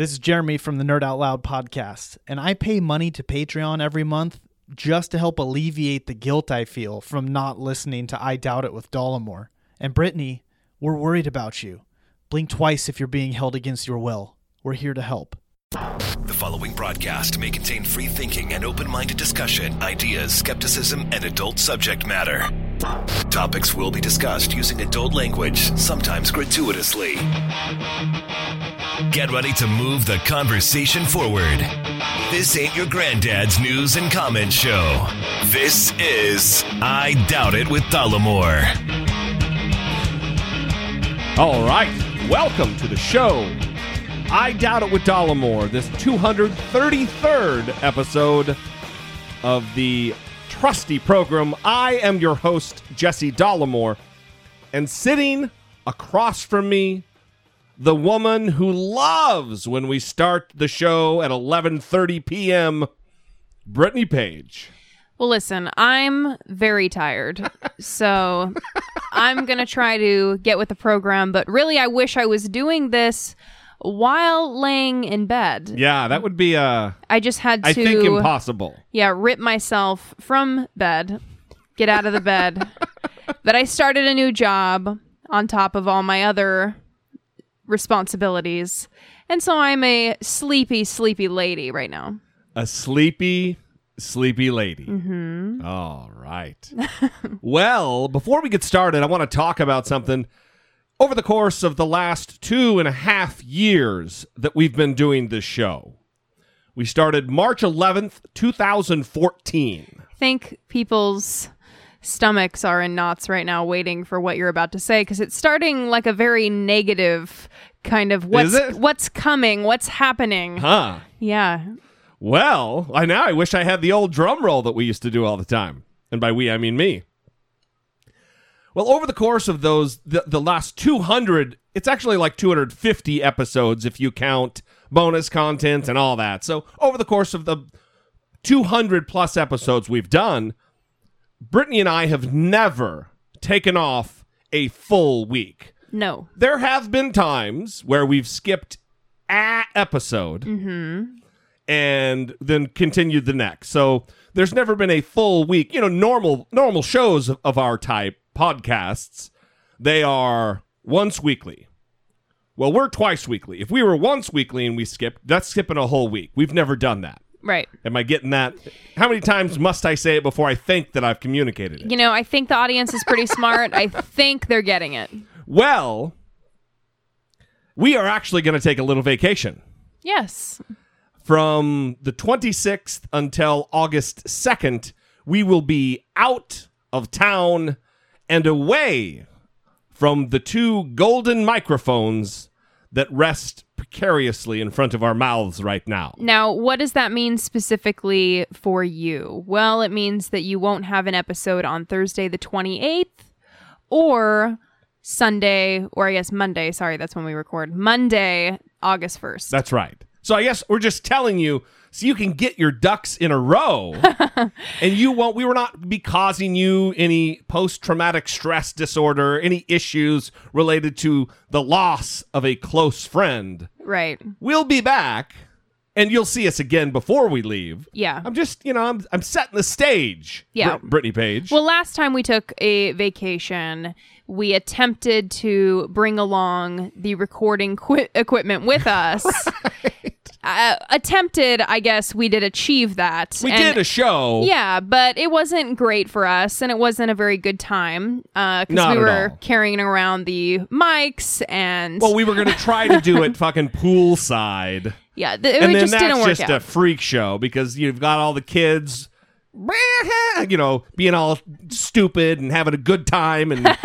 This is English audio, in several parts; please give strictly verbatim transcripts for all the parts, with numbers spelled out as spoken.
This is Jeremy from the Nerd Out Loud podcast, and I pay money to Patreon every month just to help alleviate the guilt I feel from not listening to I Doubt It with Dollemore. And Brittany, we're worried about you. Blink twice if you're being held against your will. We're here to help. The following broadcast may contain free thinking and open-minded discussion, ideas, skepticism, and adult subject matter. Topics will be discussed using adult language, sometimes gratuitously. Get ready to move the conversation forward. This ain't your granddad's news and comment show. This is I Doubt It with Dollemore. All right, welcome to the show. I Doubt It with Dollemore, this two hundred thirty-third episode of the trusty program. I am your host, Jesse Dollemore, and sitting across from me, the woman who loves when we start the show at eleven thirty p.m., Brittany Page. Well, listen, I'm very tired, so I'm going to try to get with the program, but really I wish I was doing this while laying in bed. Yeah, that would be... Uh, I just had to... I think impossible. Yeah, rip myself from bed, get out of the bed, but I started a new job on top of all my other responsibilities, and so I'm a sleepy sleepy lady right now. A sleepy sleepy lady. Mm-hmm. All right. Well, before we get started, I want to talk about something. Over the course of the last two and a half years that we've been doing this show, we started March eleventh, twenty fourteen. I think people's stomachs are in knots right now waiting for what you're about to say, because it's starting like a very negative kind of what's what's coming, what's happening. Huh. Yeah. Well, I now I wish I had the old drum roll that we used to do all the time. And by we, I mean me. Well, over the course of those, the, the last two hundred, it's actually like two hundred fifty episodes if you count bonus content and all that. So over the course of the two hundred plus episodes we've done, Brittany and I have never taken off a full week. No. There have been times where we've skipped a episode mm-hmm. and then continued the next. So there's never been a full week. You know, normal normal shows of, of our type, podcasts, they are once weekly. Well, we're twice weekly. If we were once weekly and we skipped, that's skipping a whole week. We've never done that. Right. Am I getting that? How many times must I say it before I think that I've communicated it? You know, I think the audience is pretty smart. I think they're getting it. Well, we are actually going to take a little vacation. Yes. From the twenty-sixth until August second, we will be out of town and away from the two golden microphones that rest precariously in front of our mouths right now. Now, what does that mean specifically for you? Well, it means that you won't have an episode on Thursday the twenty-eighth or Sunday, or I guess Monday. Sorry, that's when we record. Monday, August first. That's right. So I guess we're just telling you so you can get your ducks in a row and you won't, we will not be causing you any post-traumatic stress disorder, any issues related to the loss of a close friend. Right. We'll be back and you'll see us again before we leave. Yeah. I'm just, you know, I'm I'm setting the stage. Yeah. Br- Brittany Page. Well, last time we took a vacation, we attempted to bring along the recording qu- equipment with us. Right. Uh, attempted, I guess we did achieve that. We and, did a show. Yeah, but it wasn't great for us, and it wasn't a very good time. Because uh, we were carrying around the mics and... Well, we were going to try to do it fucking poolside. Yeah, th- it, and it just didn't work out. And then that's just a freak show, because you've got all the kids, you know, being all stupid and having a good time and,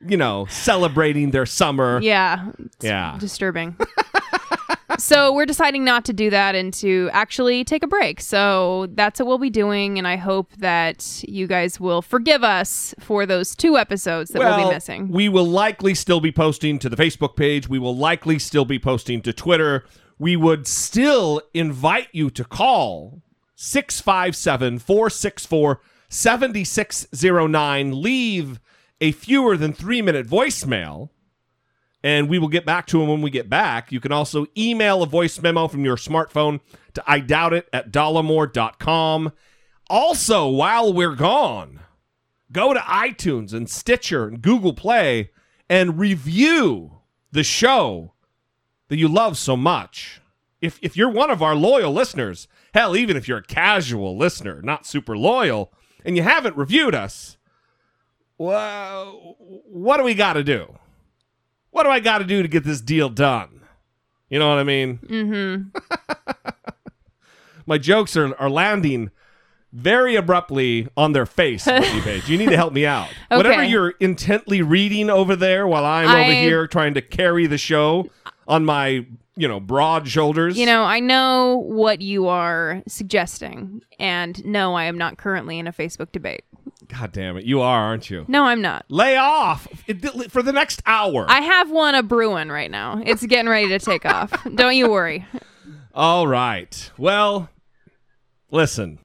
you know, celebrating their summer. Yeah. Yeah. Disturbing. So we're deciding not to do that and to actually take a break. So that's what we'll be doing, and I hope that you guys will forgive us for those two episodes that well, we'll be missing. We will likely still be posting to the Facebook page. We will likely still be posting to Twitter. We would still invite you to call six five seven, four six four, seven six zero nine. Leave a fewer than three-minute voicemail. and we will get back to him when we get back. You can also email a voice memo from your smartphone to I doubt it at dollemore dot com. Also, while we're gone, go to iTunes and Stitcher and Google Play and review the show that you love so much. If if you're one of our loyal listeners, hell, even if you're a casual listener, not super loyal, and you haven't reviewed us, well, what do we got to do? What do I got to do to get this deal done? You know what I mean? Mm-hmm. My jokes are, are landing very abruptly on their face, Brittany Page. You need to help me out. Okay. Whatever you're intently reading over there while I'm I... over here trying to carry the show on my, you know, broad shoulders. You know, I know what you are suggesting. And no, I am not currently in a Facebook debate. God damn it. You are, aren't you? No, I'm not. Lay off for the next hour. I have one a brewing right now. It's getting ready to take off. Don't you worry. All right. Well, listen.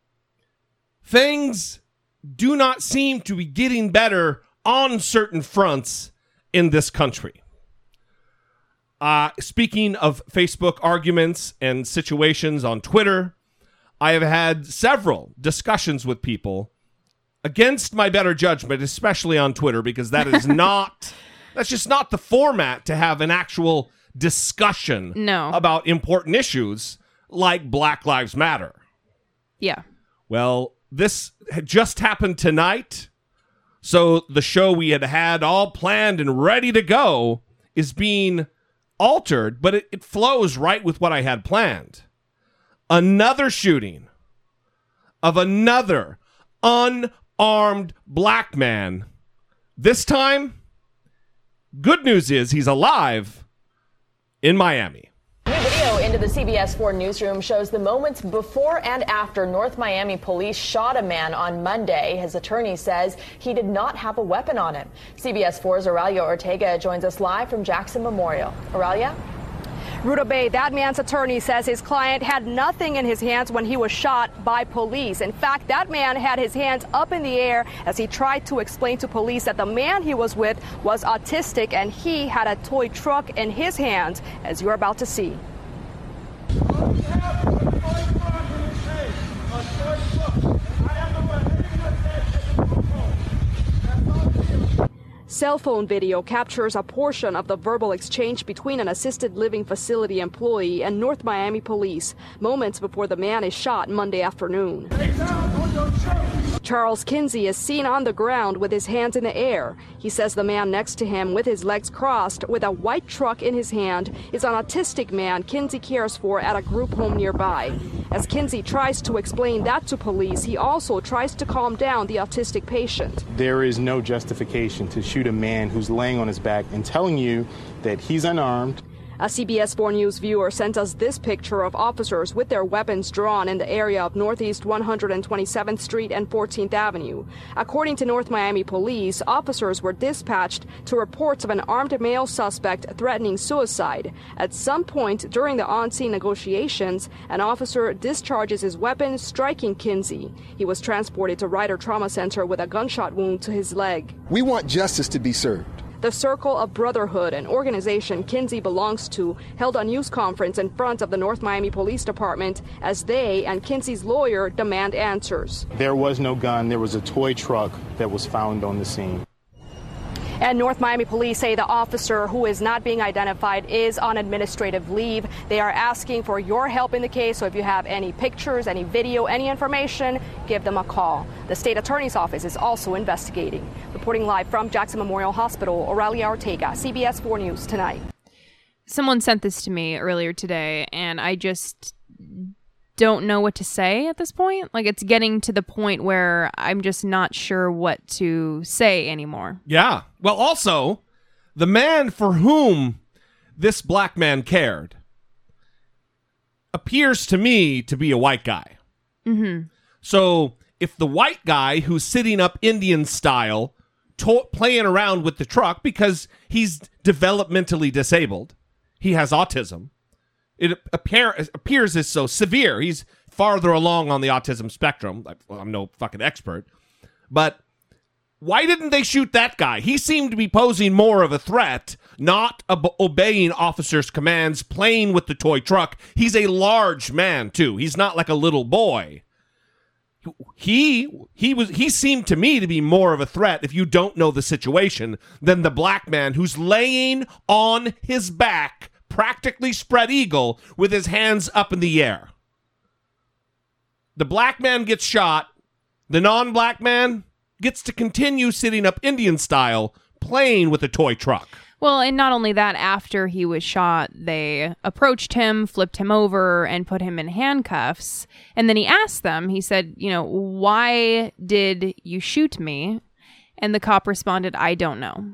Things do not seem to be getting better on certain fronts in this country. Uh, speaking of Facebook arguments and situations on Twitter, I have had several discussions with people against my better judgment, especially on Twitter, because that is not, that's just not the format to have an actual discussion no. about important issues like Black Lives Matter. Yeah. Well, this had just happened tonight. So the show we had had all planned and ready to go is being altered, but it, it flows right with what I had planned. Another shooting of another unarmed black man. This time, good news is he's alive in Miami. New video into the C B S four newsroom shows the moments before and after North Miami police shot a man on Monday. His attorney says he did not have a weapon on him. C B S four's Aurelia Ortega joins us live from Jackson Memorial. Aurelia? Ruta Bay, that man's attorney says his client had nothing in his hands when he was shot by police. In fact, that man had his hands up in the air as he tried to explain to police that the man he was with was autistic and he had a toy truck in his hands, as you're about to see. Cell phone video captures a portion of the verbal exchange between an assisted living facility employee and North Miami police moments before the man is shot Monday afternoon. Charles Kinsey is seen on the ground with his hands in the air. He says the man next to him with his legs crossed with a white truck in his hand is an autistic man Kinsey cares for at a group home nearby. As Kinsey tries to explain that to police, he also tries to calm down the autistic patient. There is no justification to shoot a man who's laying on his back and telling you that he's unarmed. A C B S four News viewer sent us this picture of officers with their weapons drawn in the area of Northeast one hundred twenty-seventh Street and fourteenth Avenue. According to North Miami police, officers were dispatched to reports of an armed male suspect threatening suicide. At some point during the on-scene negotiations, an officer discharges his weapon, striking Kinsey. He was transported to Rider Trauma Center with a gunshot wound to his leg. We want justice to be served. The Circle of Brotherhood, an organization Kinsey belongs to, held a news conference in front of the North Miami Police Department as they and Kinsey's lawyer demand answers. There was no gun. There was a toy truck that was found on the scene. And North Miami police say the officer, who is not being identified, is on administrative leave. They are asking for your help in the case, so if you have any pictures, any video, any information, give them a call. The state attorney's office is also investigating. Reporting live from Jackson Memorial Hospital, Aurelia Ortega, C B S four News Tonight. Someone sent this to me earlier today, and I just don't know what to say at this point. Like, it's getting to the point where I'm just not sure what to say anymore. Yeah. Well, also, the man for whom this black man cared appears to me to be a white guy. Mm-hmm. So if the white guy who's sitting up Indian style, to- playing around with the truck because he's developmentally disabled, he has autism. It appear, appears as so severe. He's farther along on the autism spectrum. Well, I'm no fucking expert. But Why didn't they shoot that guy? He seemed to be posing more of a threat, not ob- obeying officers' commands, playing with the toy truck. He's a large man, too. He's not like a little boy. He he was he seemed to me to be more of a threat, if you don't know the situation, than the black man who's laying on his back, practically spread eagle, with his hands up in the air. The black man gets shot. The non-black man gets to continue sitting up Indian style, playing with a toy truck. Well, and not only that, after he was shot, they approached him, flipped him over, and put him in handcuffs. And then he asked them, he said, you know, why did you shoot me? And the cop responded, I don't know.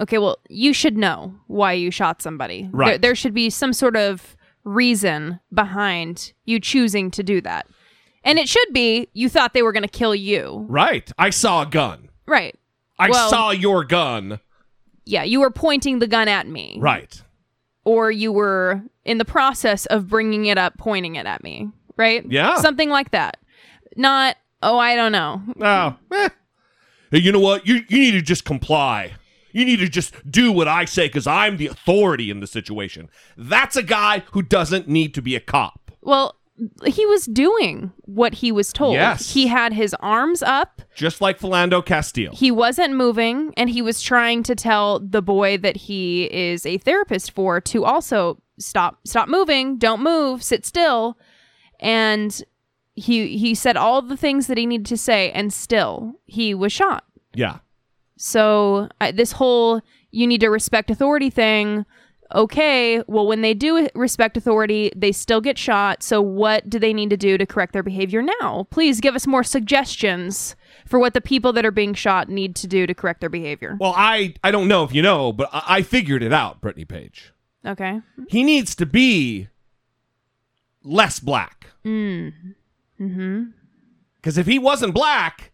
Okay, well, you should know why you shot somebody. Right. There, there should be some sort of reason behind you choosing to do that. And it should be, you thought they were going to kill you. Right. I saw a gun. Right. I well, saw your gun. Yeah, you were pointing the gun at me. Right. Or you were in the process of bringing it up, pointing it at me. Right? Yeah. Something like that. Not, oh, I don't know. Oh. Eh. Hey, you know what? You you need to just comply. You need to just do what I say because I'm the authority in the situation. That's a guy who doesn't need to be a cop. Well, he was doing what he was told. Yes. He had his arms up. Just like Philando Castile. He wasn't moving, and he was trying to tell the boy that he is a therapist for to also stop stop moving, don't move, sit still. And he he said all the things that he needed to say, and still he was shot. Yeah. So uh, this whole you need to respect authority thing... Okay, well, when they do respect authority, they still get shot. So what do they need to do to correct their behavior now? Please give us more suggestions for what the people that are being shot need to do to correct their behavior. Well, I, I don't know if you know, but I, I figured it out, Brittany Page. Okay. He needs to be less black. Mm. Mm-hmm. Because if he wasn't black...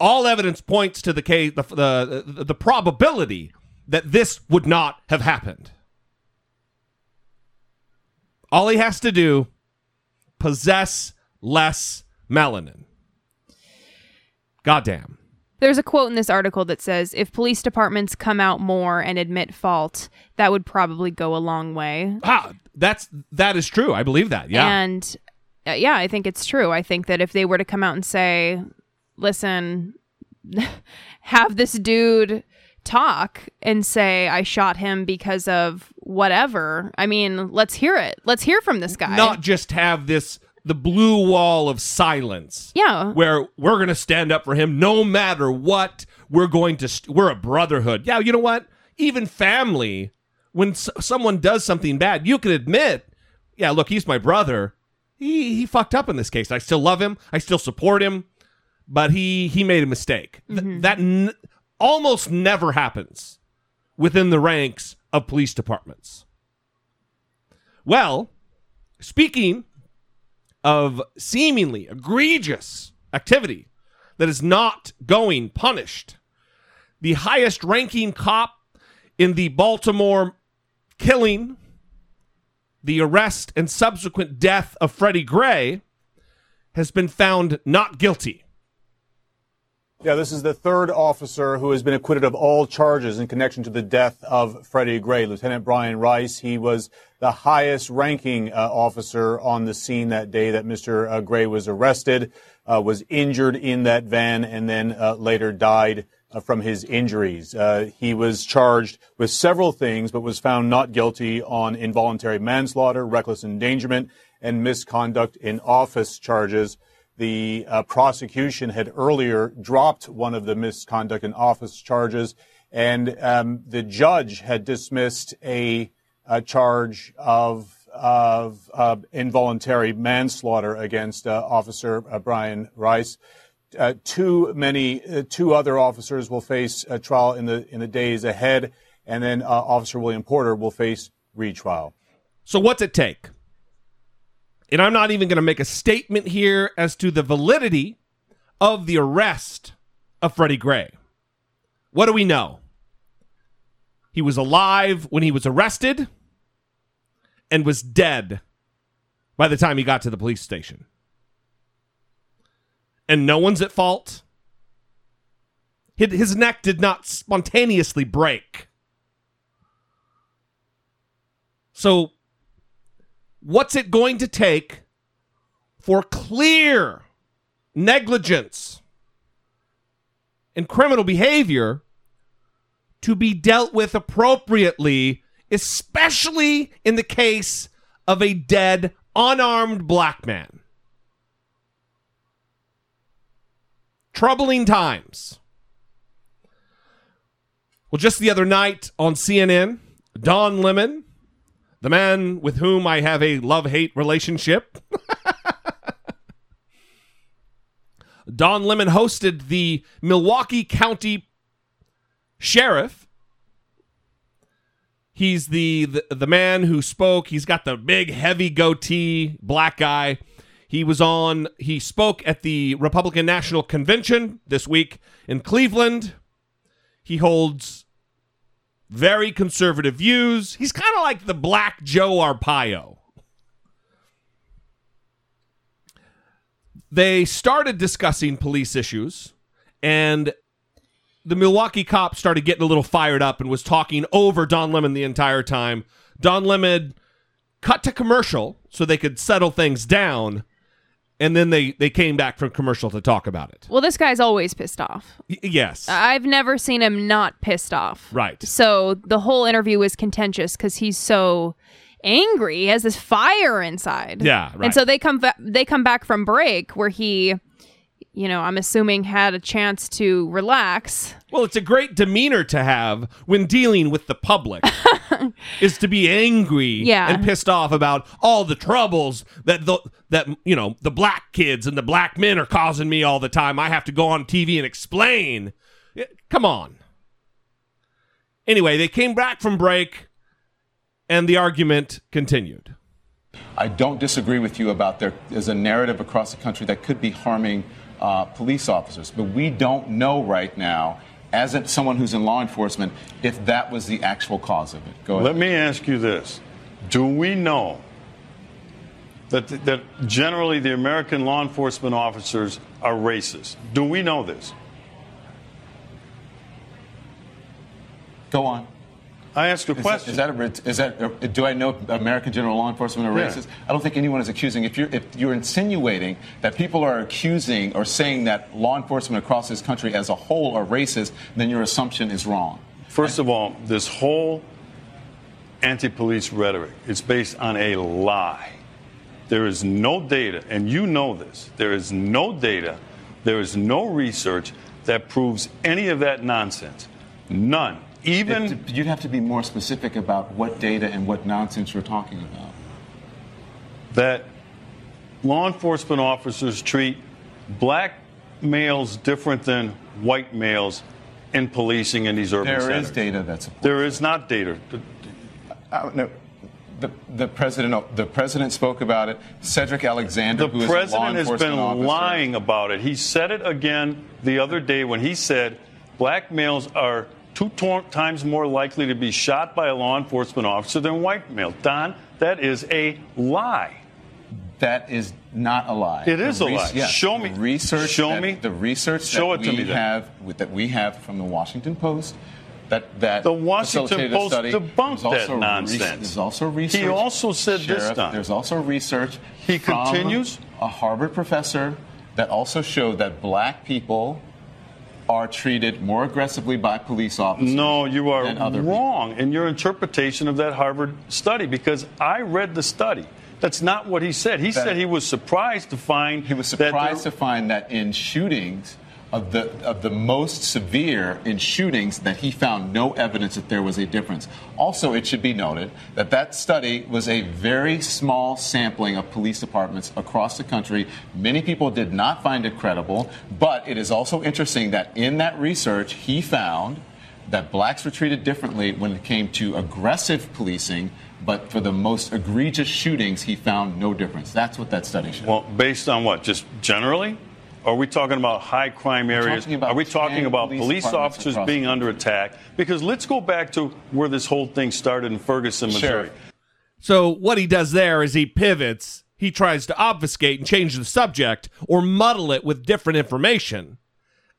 all evidence points to the case, the, the, the, the probability... that this would not have happened. All he has to do, possess less melanin. Goddamn. There's a quote in this article that says, if police departments come out more and admit fault, that would probably go a long way. Ah, that's, that is true. I believe that, yeah. And, uh, yeah, I think it's true. I think that if they were to come out and say, listen, have this dude... talk and say I shot him because of whatever. I mean, let's hear it. Let's hear from this guy. Not just have this the blue wall of silence. Yeah. Where we're going to stand up for him no matter what. We're going to st- we're a brotherhood. Yeah, you know what? Even family, when s- someone does something bad, you can admit, yeah, look, he's my brother. He he fucked up in this case. I still love him. I still support him, but he he made a mistake. Th- mm-hmm. That n- almost never happens within the ranks of police departments. Well, speaking of seemingly egregious activity that is not going punished, the highest ranking cop in the Baltimore killing, the arrest and subsequent death of Freddie Gray, has been found not guilty. Yeah, this is the third officer who has been acquitted of all charges in connection to the death of Freddie Gray, Lieutenant Brian Rice. He was the highest-ranking uh, officer on the scene that day that Mister Uh, Gray was arrested, uh, was injured in that van, and then uh, later died uh, from his injuries. Uh, he was charged with several things, but was found not guilty on involuntary manslaughter, reckless endangerment, and misconduct in office charges. The uh, prosecution had earlier dropped one of the misconduct in office charges, and um, the judge had dismissed a, a charge of of uh, involuntary manslaughter against uh, Officer uh, Brian Rice. Uh, too many, uh, two other officers will face a trial in the in the days ahead, and then uh, Officer William Porter will face retrial. So, what's it take? And I'm not even going to make a statement here as to the validity of the arrest of Freddie Gray. What do we know? He was alive when he was arrested and was dead by the time he got to the police station. And no one's at fault. His neck did not spontaneously break. So what's it going to take for clear negligence and criminal behavior to be dealt with appropriately, especially in the case of a dead, unarmed black man? Troubling times. Well, just the other night on C N N, Don Lemon, the man with whom I have a love-hate relationship, Don Lemon hosted the Milwaukee County Sheriff. He's the, the the man who spoke. He's got the big, heavy goatee, black guy. He was on. He spoke at the Republican National Convention this week in Cleveland. He holds very conservative views. He's kind of like the black Joe Arpaio. They started discussing police issues, and the Milwaukee cop started getting a little fired up and was talking over Don Lemon the entire time. Don Lemon cut to commercial so they could settle things down, and then they, they came back from commercial to talk about it. Well, this guy's always pissed off. Y- yes. I've never seen him not pissed off. Right. So the whole interview was contentious because he's so angry. He has this fire inside. Yeah, right. And so they come fa- they come back from break where he, you know, I'm assuming had a chance to relax. Well, it's a great demeanor to have when dealing with the public is to be angry yeah. and pissed off about all the troubles that the that you know, the black kids and the black men are causing me all the time. I have to go on T V and explain. Come on. Anyway, they came back from break and the argument continued. I don't disagree with you about there is a narrative across the country that could be harming uh, police officers, but we don't know right now, as someone who's in law enforcement, if that was the actual cause of it. Go ahead. Let me ask you this. Do we know that, th- that generally the American law enforcement officers are racist? Do we know this? Go on. I ask a question. Is that, is that, a, is that a, do I know American general law enforcement are racist? Yeah. I don't think anyone is accusing. If you're, if you're insinuating that people are accusing or saying that law enforcement across this country as a whole are racist, then your assumption is wrong. First and, of all, this whole anti-police rhetoric is based on a lie. There is no data, and you know this. There is no data. There is no research that proves any of that nonsense. None. Even it, you'd have to be more specific about what data and what nonsense you're talking about. That law enforcement officers treat black males different than white males in policing in these urban there centers. There is data that supports. There is not data. I, no, the the president the president spoke about it. Cedric Alexander, the who is a law enforcement officer, the president has been lying about it. He said it again the other day when he said black males are two times more likely to be shot by a law enforcement officer than white male. Don, that is a lie. That is not a lie. It is the a res- lie. Yeah. Show me. The research Show that, me. The research Show that, it we to me have, that we have from the Washington Post that, that the Washington Post study, debunked that nonsense. Re- there's also research. He also said Sheriff, this, Don. There's also research. He from continues. A Harvard professor that also showed that black people are treated more aggressively by police officers. No, you are wrong people. In your interpretation of that Harvard study, because I read the study. That's not what he said. He that, said he was surprised to find he was surprised that to find that in shootings of the of the most severe in shootings that he found no evidence that there was a difference. Also, it should be noted that that study was a very small sampling of police departments across the country. Many people did not find it credible, but it is also interesting that in that research he found that blacks were treated differently when it came to aggressive policing, but for the most egregious shootings he found no difference. That's what that study showed. Well, based on what? Just generally? Are we talking about high crime areas? Are we talking about police, police officers being under attack? Because let's go back to where this whole thing started in Ferguson, Missouri. Sure. So what he does there is he pivots. He tries to obfuscate and change the subject or muddle it with different information.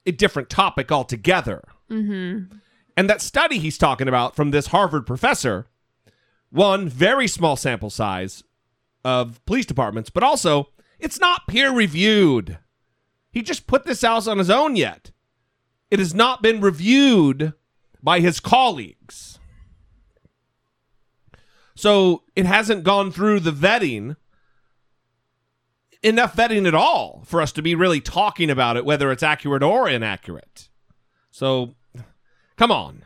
a different topic altogether. Mm-hmm. And that study he's talking about from this Harvard professor, one, very small sample size of police departments, but also it's not peer-reviewed. He just put this out on his own yet. It has not been reviewed by his colleagues. So it hasn't gone through the vetting, enough vetting at all, for us to be really talking about it, whether it's accurate or inaccurate. So, come on.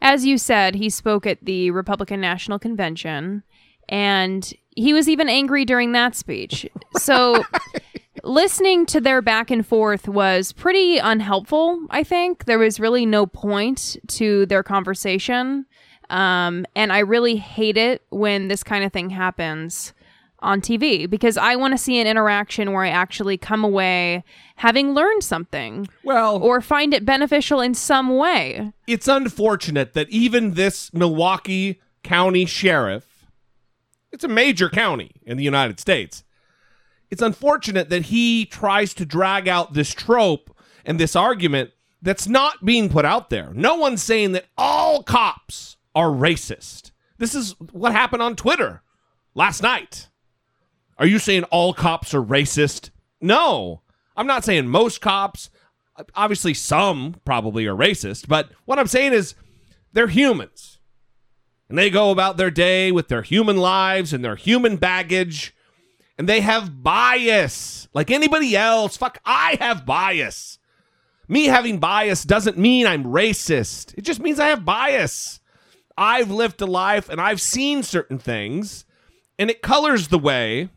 As you said, he spoke at the Republican National Convention, and he was even angry during that speech. So listening to their back and forth was pretty unhelpful, I think. There was really no point to their conversation. Um, and I really hate it when this kind of thing happens on T V, because I want to see an interaction where I actually come away having learned something, well, or find it beneficial in some way. It's unfortunate that even this Milwaukee County Sheriff, it's a major county in the United States, it's unfortunate that he tries to drag out this trope and this argument that's not being put out there. No one's saying that all cops are racist. This is what happened on Twitter last night. Are you saying all cops are racist? No, I'm not saying most cops. Obviously, some probably are racist. But what I'm saying is they're humans. And they go about their day with their human lives and their human baggage. And they have bias like anybody else. Fuck, I have bias. Me having bias doesn't mean I'm racist. It just means I have bias. I've lived a life and I've seen certain things. And it colors the way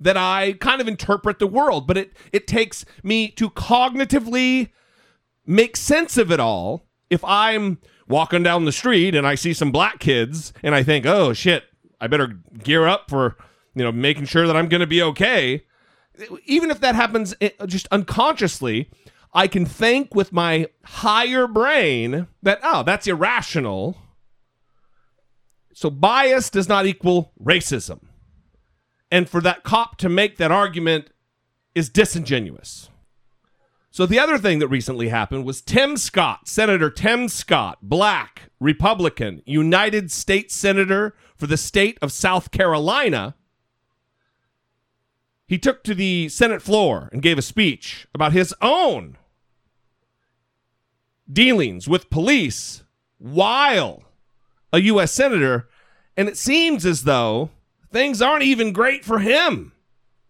that I kind of interpret the world, but it, it takes me to cognitively make sense of it all. If I'm walking down the street and I see some black kids and I think, oh shit, I better gear up for, you know, making sure that I'm going to be okay. Even if that happens just unconsciously, I can think with my higher brain that, oh, that's irrational. So bias does not equal racism. And for that cop to make that argument is disingenuous. So the other thing that recently happened was Tim Scott, Senator Tim Scott, black, Republican, United States Senator for the state of South Carolina. He took to the Senate floor and gave a speech about his own dealings with police while a U S senator, and it seems as though things aren't even great for him.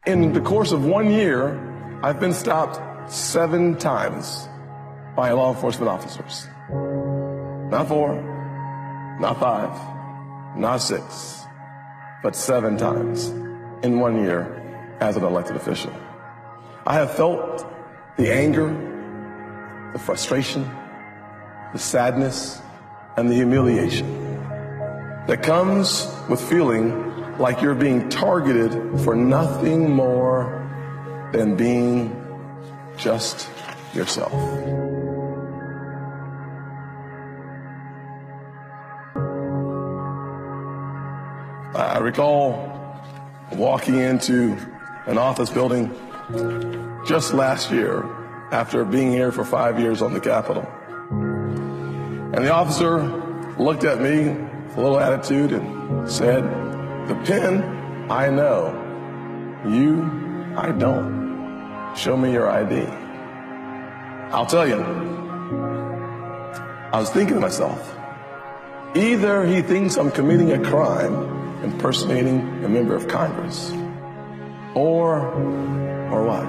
In the course of one year, I've been stopped seven times by law enforcement officers. Not four, not five, not six, but seven times in one year as an elected official. I have felt the anger, the frustration, the sadness, and the humiliation that comes with feeling like you're being targeted for nothing more than being just yourself. I recall walking into an office building just last year after being here for five years on the Capitol. And the officer looked at me with a little attitude and said, "The pen, I know. You, I don't. Show me your I D." I'll tell you, I was thinking to myself, either he thinks I'm committing a crime, impersonating a member of Congress, or, or what?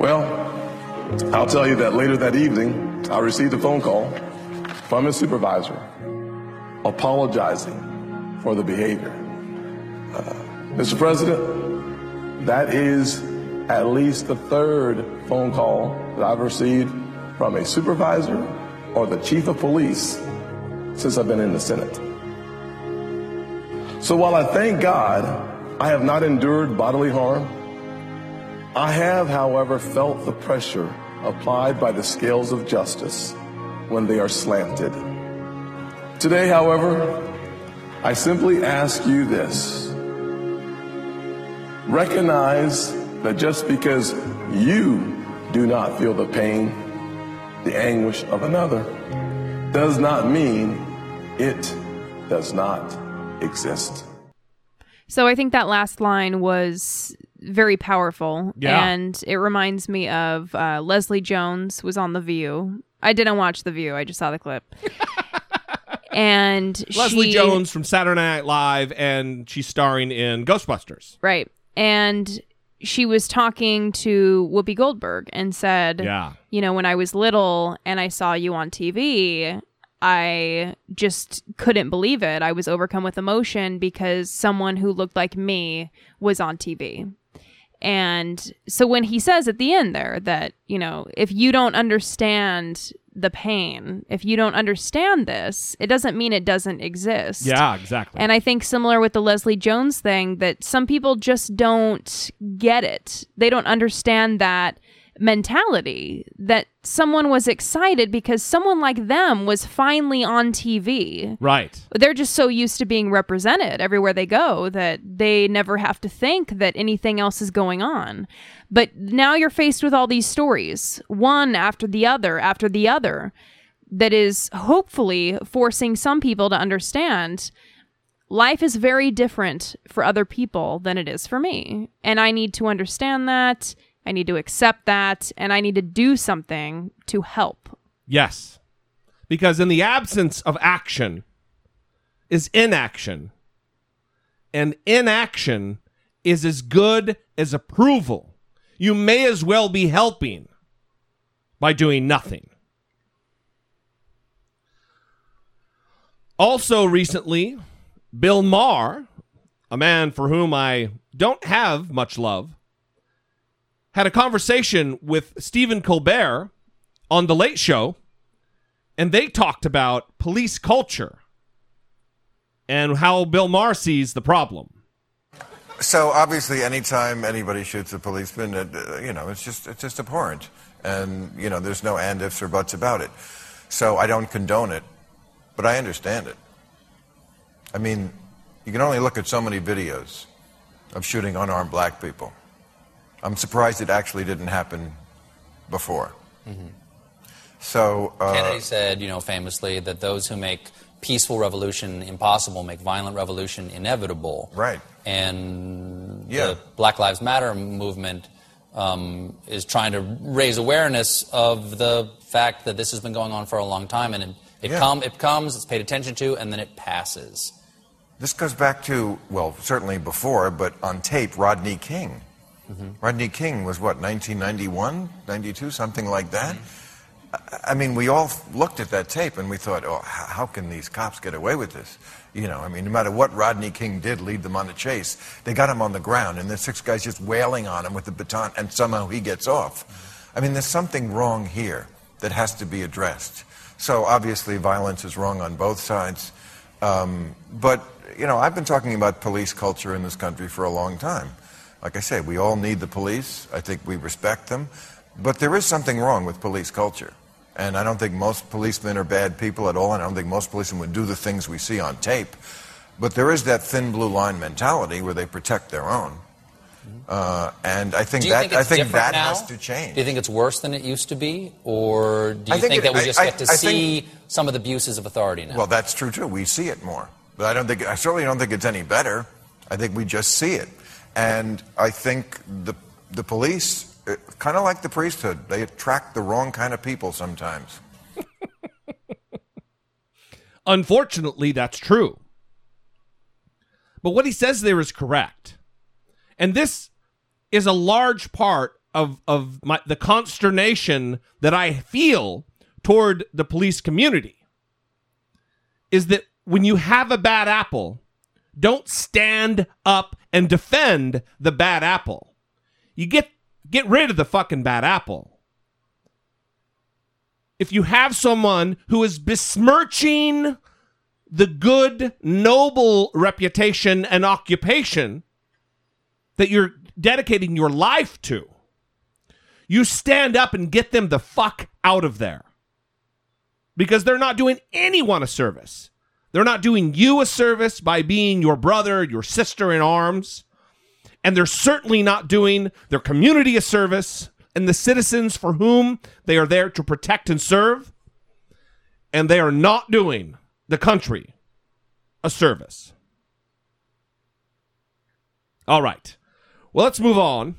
Well, I'll tell you that later that evening, I received a phone call from his supervisor apologizing for the behavior. Uh, Mister President, that is at least the third phone call that I've received from a supervisor or the chief of police since I've been in the Senate. So while I thank God I have not endured bodily harm, I have, however, felt the pressure applied by the scales of justice when they are slanted. Today, however, I simply ask you this. Recognize that just because you do not feel the pain, the anguish of another, does not mean it does not exist. So I think that last line was very powerful. Yeah. And it reminds me of uh, Leslie Jones was on The View. I didn't watch The View. I just saw the clip. And Leslie she, Jones from Saturday Night Live, and she's starring in Ghostbusters. Right. And she was talking to Whoopi Goldberg and said, yeah. you know, when I was little and I saw you on T V, I just couldn't believe it. I was overcome with emotion because someone who looked like me was on T V. And so when he says at the end there that, you know, if you don't understand the pain, if you don't understand this, it doesn't mean it doesn't exist. Yeah, exactly. And I think similar with the Leslie Jones thing, that some people just don't get it. They don't understand that mentality, that someone was excited because someone like them was finally on T V. Right. They're just so used to being represented everywhere they go that they never have to think that anything else is going on. But now you're faced with all these stories, one after the other after the other, that is hopefully forcing some people to understand life is very different for other people than it is for me. And I need to understand that. I need to accept that, and I need to do something to help. Yes, because in the absence of action is inaction, and inaction is as good as approval. You may as well be helping by doing nothing. Also recently, Bill Maher, a man for whom I don't have much love, had a conversation with Stephen Colbert on The Late Show, and they talked about police culture and how Bill Maher sees the problem. So obviously, anytime anybody shoots a policeman, uh, you know, it's just it's just abhorrent, and you know, there's no and ifs or buts about it. So I don't condone it, but I understand it. I mean, you can only look at so many videos of shooting unarmed black people. I'm surprised it actually didn't happen before. Mm-hmm. So uh, Kennedy said, you know, famously that those who make peaceful revolution impossible make violent revolution inevitable. Right. And yeah. the Black Lives Matter movement um, is trying to raise awareness of the fact that this has been going on for a long time, and it it, yeah. com- it comes, it's paid attention to, and then it passes. This goes back to, well, certainly before, but on tape, Rodney King. Mm-hmm. Rodney King was, what, nineteen ninety-one, ninety-two, something like that? Mm-hmm. I mean, we all looked at that tape and we thought, oh, how can these cops get away with this? You know, I mean, no matter what Rodney King did, lead them on the chase, they got him on the ground, and the six guys just wailing on him with the baton, and somehow he gets off. Mm-hmm. I mean, there's something wrong here that has to be addressed. So, obviously, violence is wrong on both sides. Um, but, you know, I've been talking about police culture in this country for a long time. Like I say, we all need the police. I think we respect them. But there is something wrong with police culture. And I don't think most policemen are bad people at all, and I don't think most policemen would do the things we see on tape. But there is that thin blue line mentality where they protect their own. Uh, and I think that I think that has to change. Do you think it's worse than it used to be? Or do you think that we just get to see some of the abuses of authority now? Well, that's true, too. We see it more. But I don't think, I certainly don't think it's any better. I think we just see it. And I think the the police, kind of like the priesthood, they attract the wrong kind of people sometimes. Unfortunately, that's true. But what he says there is correct. And this is a large part of, of my, the consternation that I feel toward the police community, is that when you have a bad apple, don't stand up and defend the bad apple. You get get rid of the fucking bad apple. If you have someone who is besmirching the good, noble reputation and occupation that you're dedicating your life to, you stand up and get them the fuck out of there. Because they're not doing anyone a service. They're not doing you a service by being your brother, your sister in arms. And they're certainly not doing their community a service and the citizens for whom they are there to protect and serve, and they are not doing the country a service. All right. Well, let's move on.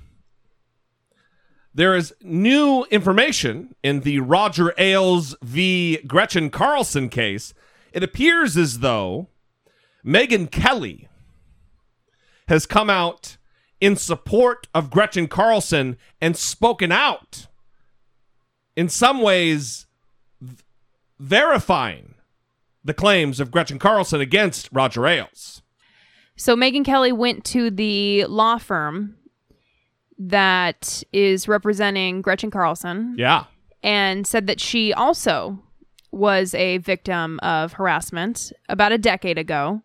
There is new information in the Roger Ailes v. Gretchen Carlson case. It appears as though Megyn Kelly has come out in support of Gretchen Carlson and spoken out, in some ways verifying the claims of Gretchen Carlson against Roger Ailes. So Megyn Kelly went to the law firm that is representing Gretchen Carlson. Yeah. And said that she also was a victim of harassment about a decade ago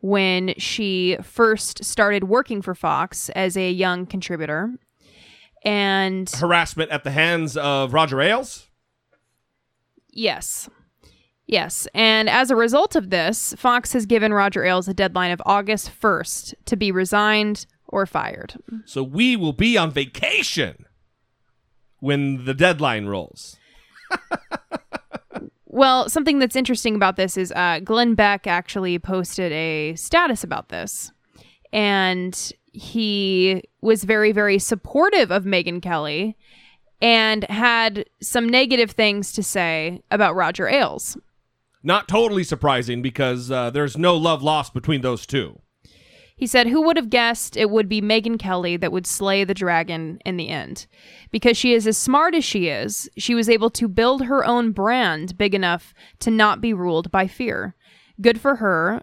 when she first started working for Fox as a young contributor. And harassment at the hands of Roger Ailes? Yes. Yes, and as a result of this, Fox has given Roger Ailes a deadline of August first to be resigned or fired. So we will be on vacation when the deadline rolls. Well, something that's interesting about this is uh, Glenn Beck actually posted a status about this, and he was very, very supportive of Megyn Kelly and had some negative things to say about Roger Ailes. Not totally surprising, because uh, there's no love lost between those two. He said, "Who would have guessed it would be Megyn Kelly that would slay the dragon in the end? Because she is as smart as she is, she was able to build her own brand big enough to not be ruled by fear. Good for her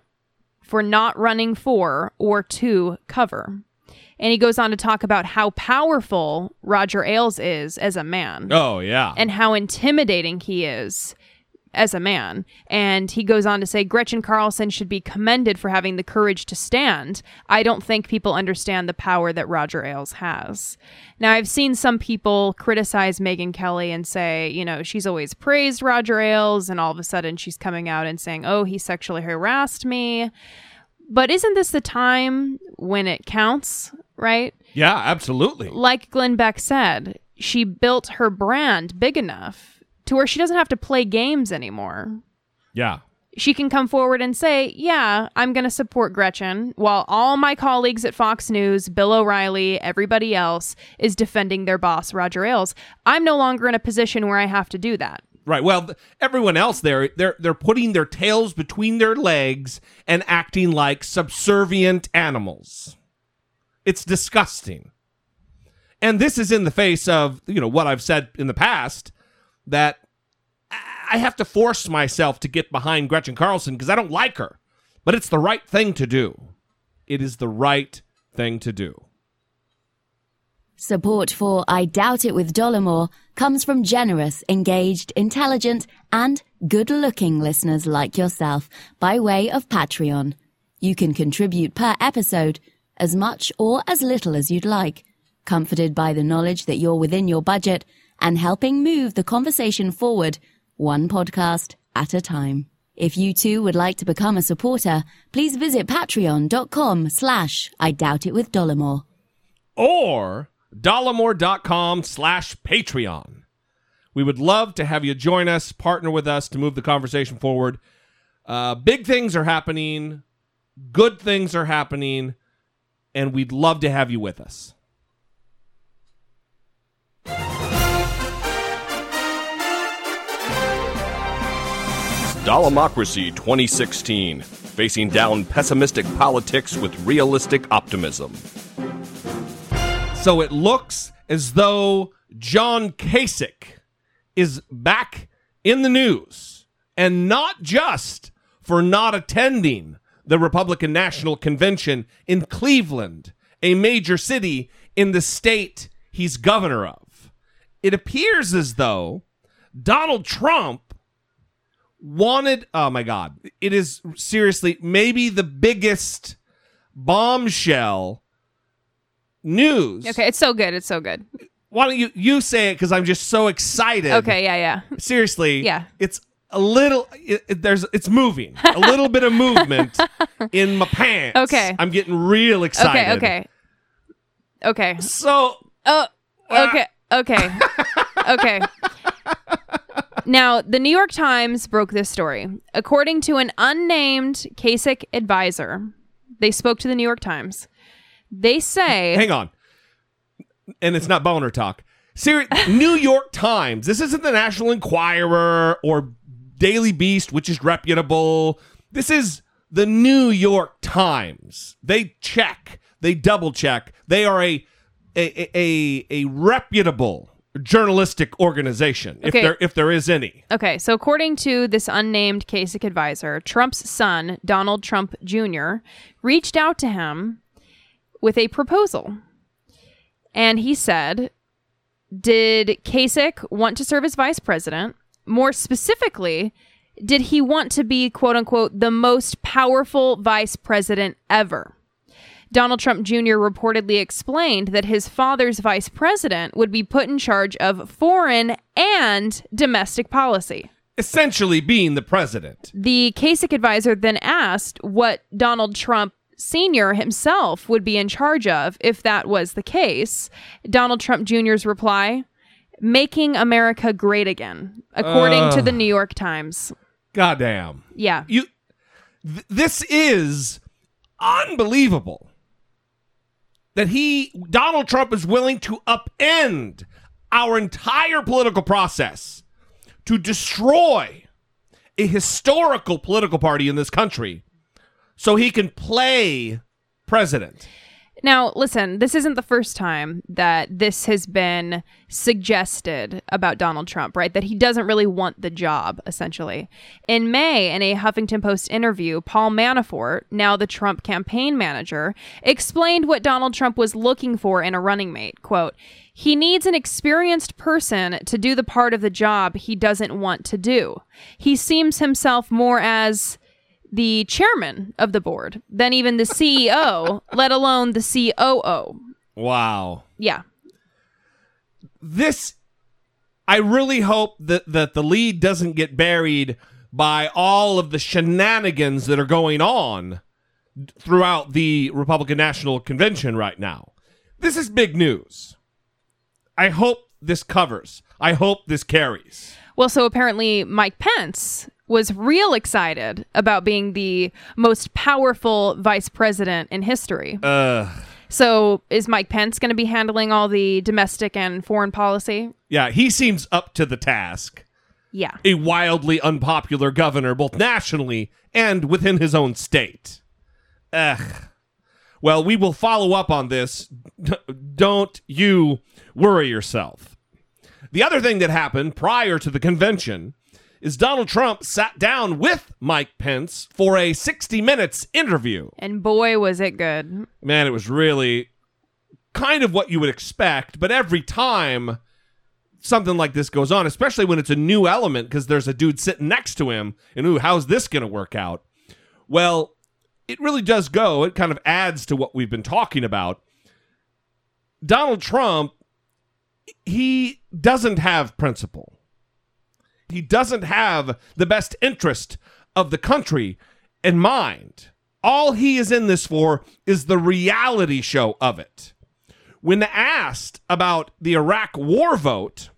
for not running for or to cover." And he goes on to talk about how powerful Roger Ailes is as a man. Oh, yeah. And how intimidating he is as a man. And he goes on to say, "Gretchen Carlson should be commended for having the courage to stand. I don't think people understand the power that Roger Ailes has." Now, I've seen some people criticize Megyn Kelly and say, you know, she's always praised Roger Ailes, and all of a sudden she's coming out and saying, oh, he sexually harassed me. But isn't this the time when it counts, right? Yeah, absolutely. Like Glenn Beck said, she built her brand big enough to where she doesn't have to play games anymore. Yeah. She can come forward and say, yeah, I'm going to support Gretchen, while all my colleagues at Fox News, Bill O'Reilly, everybody else is defending their boss, Roger Ailes. I'm no longer in a position where I have to do that. Right. Well, th- everyone else there, they're they're putting their tails between their legs and acting like subservient animals. It's disgusting. And this is in the face of, you know, what I've said in the past, that I have to force myself to get behind Gretchen Carlson because I don't like her. But it's the right thing to do. It is the right thing to do. Support for I Doubt It with Dollemore comes from generous, engaged, intelligent, and good-looking listeners like yourself by way of Patreon. You can contribute per episode as much or as little as you'd like, comforted by the knowledge that you're within your budget and helping move the conversation forward one podcast at a time. If you too would like to become a supporter, please visit patreon.com slash I Doubt It with Dollemore. Or Dollemore.com slash Patreon. We would love to have you join us, partner with us to move the conversation forward. Uh, big things are happening. Good things are happening. And we'd love to have you with us. Dollemocracy twenty sixteen. Facing down pessimistic politics with realistic optimism. So it looks as though John Kasich is back in the news, and not just for not attending the Republican National Convention in Cleveland, a major city in the state he's governor of. It appears as though Donald Trump wanted, oh my God, it is seriously maybe the biggest bombshell news. Okay, it's so good. It's so good. Why don't you you say it, because I'm just so excited. Okay, yeah, yeah. Seriously. Yeah. It's a little, it, it, there's, it's moving. A little bit of movement in my pants. Okay. I'm getting real excited. Okay, okay. Okay. So. Oh, okay. Okay. Okay. Now, the New York Times broke this story. According to an unnamed Kasich advisor, they spoke to the New York Times. They say... Hang on. And it's not boner talk. Seri- New York Times. This isn't the National Enquirer or Daily Beast, which is reputable. This is the New York Times. They check. They double check. They are a a a, a reputable journalistic organization, okay. if there if there is any. Okay, so according to this unnamed Kasich advisor, Trump's son, Donald Trump Junior, reached out to him with a proposal. And he said, did Kasich want to serve as vice president? More specifically, did he want to be, quote unquote, the most powerful vice president ever? Donald Trump Junior reportedly explained that his father's vice president would be put in charge of foreign and domestic policy. Essentially being the president. The Kasich advisor then asked what Donald Trump Senior himself would be in charge of if that was the case. Donald Trump Junior's reply, making America great again, according uh, to the New York Times. Goddamn. Yeah. You. Th- this is unbelievable that he, Donald Trump, is willing to upend our entire political process to destroy a historical political party in this country so he can play president. Now, listen, this isn't the first time that this has been suggested about Donald Trump, right? That he doesn't really want the job, essentially. In May, in a Huffington Post interview, Paul Manafort, now the Trump campaign manager, explained what Donald Trump was looking for in a running mate. Quote, he needs an experienced person to do the part of the job he doesn't want to do. He sees himself more as the chairman of the board than even the C E O, let alone the C O O. Wow. Yeah. This, I really hope that, that the lead doesn't get buried by all of the shenanigans that are going on throughout the Republican National Convention right now. This is big news. I hope this covers. I hope this carries. Well, so apparently Mike Pence was real excited about being the most powerful vice president in history. Uh, so is Mike Pence going to be handling all the domestic and foreign policy? Yeah, he seems up to the task. Yeah. A wildly unpopular governor, both nationally and within his own state. Ugh. Well, we will follow up on this. D- don't you worry yourself. The other thing that happened prior to the convention is Donald Trump sat down with Mike Pence for a sixty minutes interview. And boy, was it good. Man, it was really kind of what you would expect, but every time something like this goes on, especially when it's a new element because there's a dude sitting next to him, and ooh, how's this going to work out? Well, it really does go. It kind of adds to what we've been talking about. Donald Trump, he doesn't have principle. He doesn't have the best interest of the country in mind. All he is in this for is the reality show of it. When asked about the Iraq war vote,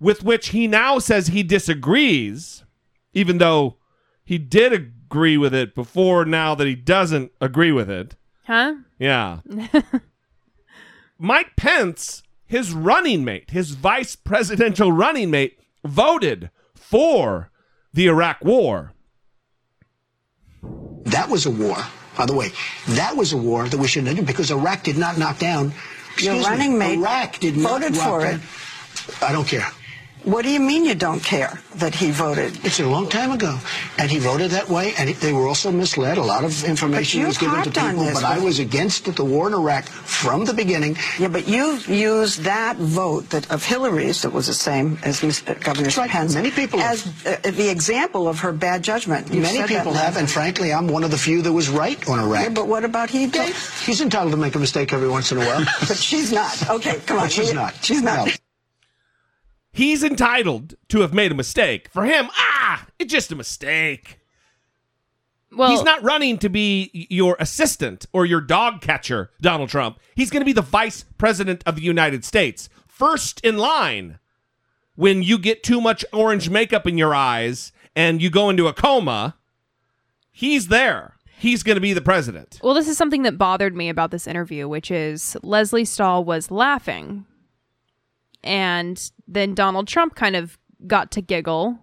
with which he now says he disagrees, even though he did agree with it before, now that he doesn't agree with it. Huh? Yeah. Mike Pence, his running mate, his vice presidential running mate, voted for the Iraq war. That was a war, by the way. That was a war that we shouldn't have done because Iraq did not knock down. Your running me, mate Iraq did voted not for it. Down. I don't care. What do you mean you don't care that he voted? It's a long time ago, and he voted that way, and they were also misled. A lot of information was given to people, but I was against it, the war in Iraq from the beginning. Yeah, but you used that vote that of Hillary's that was the same as Governor Pence. Many people as uh, the example of her bad judgment. Many people have, and frankly, I'm one of the few that was right on Iraq. Yeah, but what about he did? He's entitled to make a mistake every once in a while. But she's not. Okay, come on. But she's not. She's not. No. He's entitled to have made a mistake. For him, ah, it's just a mistake. Well, he's not running to be your assistant or your dog catcher, Donald Trump. He's going to be the vice president of the United States first in line when you get too much orange makeup in your eyes and you go into a coma. He's there. He's going to be the president. Well, this is something that bothered me about this interview, which is Leslie Stahl was laughing. And then Donald Trump kind of got to giggle.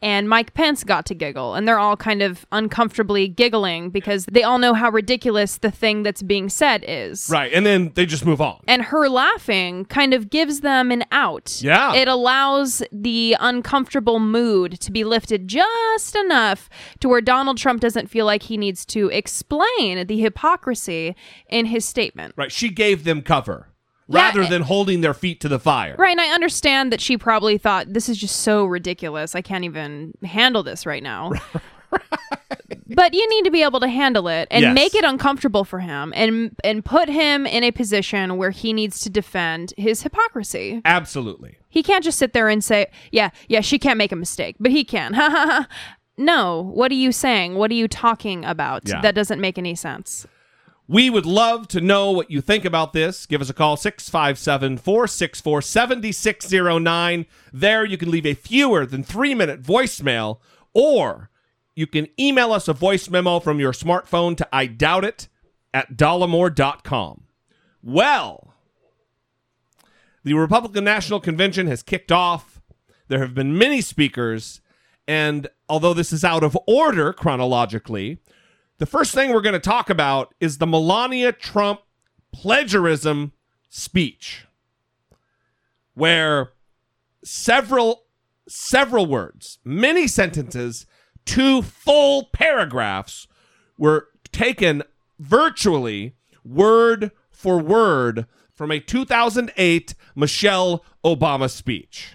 And Mike Pence got to giggle, and they're all kind of uncomfortably giggling because they all know how ridiculous the thing that's being said is. Right, and then they just move on. And her laughing kind of gives them an out. Yeah. It allows the uncomfortable mood to be lifted just enough to where Donald Trump doesn't feel like he needs to explain the hypocrisy in his statement. Right, she gave them cover. Rather yeah, than holding their feet to the fire. Right, and I understand that she probably thought, this is just so ridiculous, I can't even handle this right now. Right. But you need to be able to handle it and yes. make it uncomfortable for him and and put him in a position where he needs to defend his hypocrisy. Absolutely. He can't just sit there and say, yeah, yeah, she can't make a mistake, but he can. Ha ha ha. No, what are you saying? What are you talking about? Yeah. That doesn't make any sense. We would love to know what you think about this. Give us a call, six five seven, four six four, seven six zero nine. There you can leave a fewer than three-minute voicemail, or you can email us a voice memo from your smartphone to I Doubt It at Dollemore dot com. Well, the Republican National Convention has kicked off. There have been many speakers, and although this is out of order chronologically, the first thing we're going to talk about is the Melania Trump plagiarism speech, where several, several words, many sentences, two full paragraphs were taken virtually word for word from a two thousand eight Michelle Obama speech.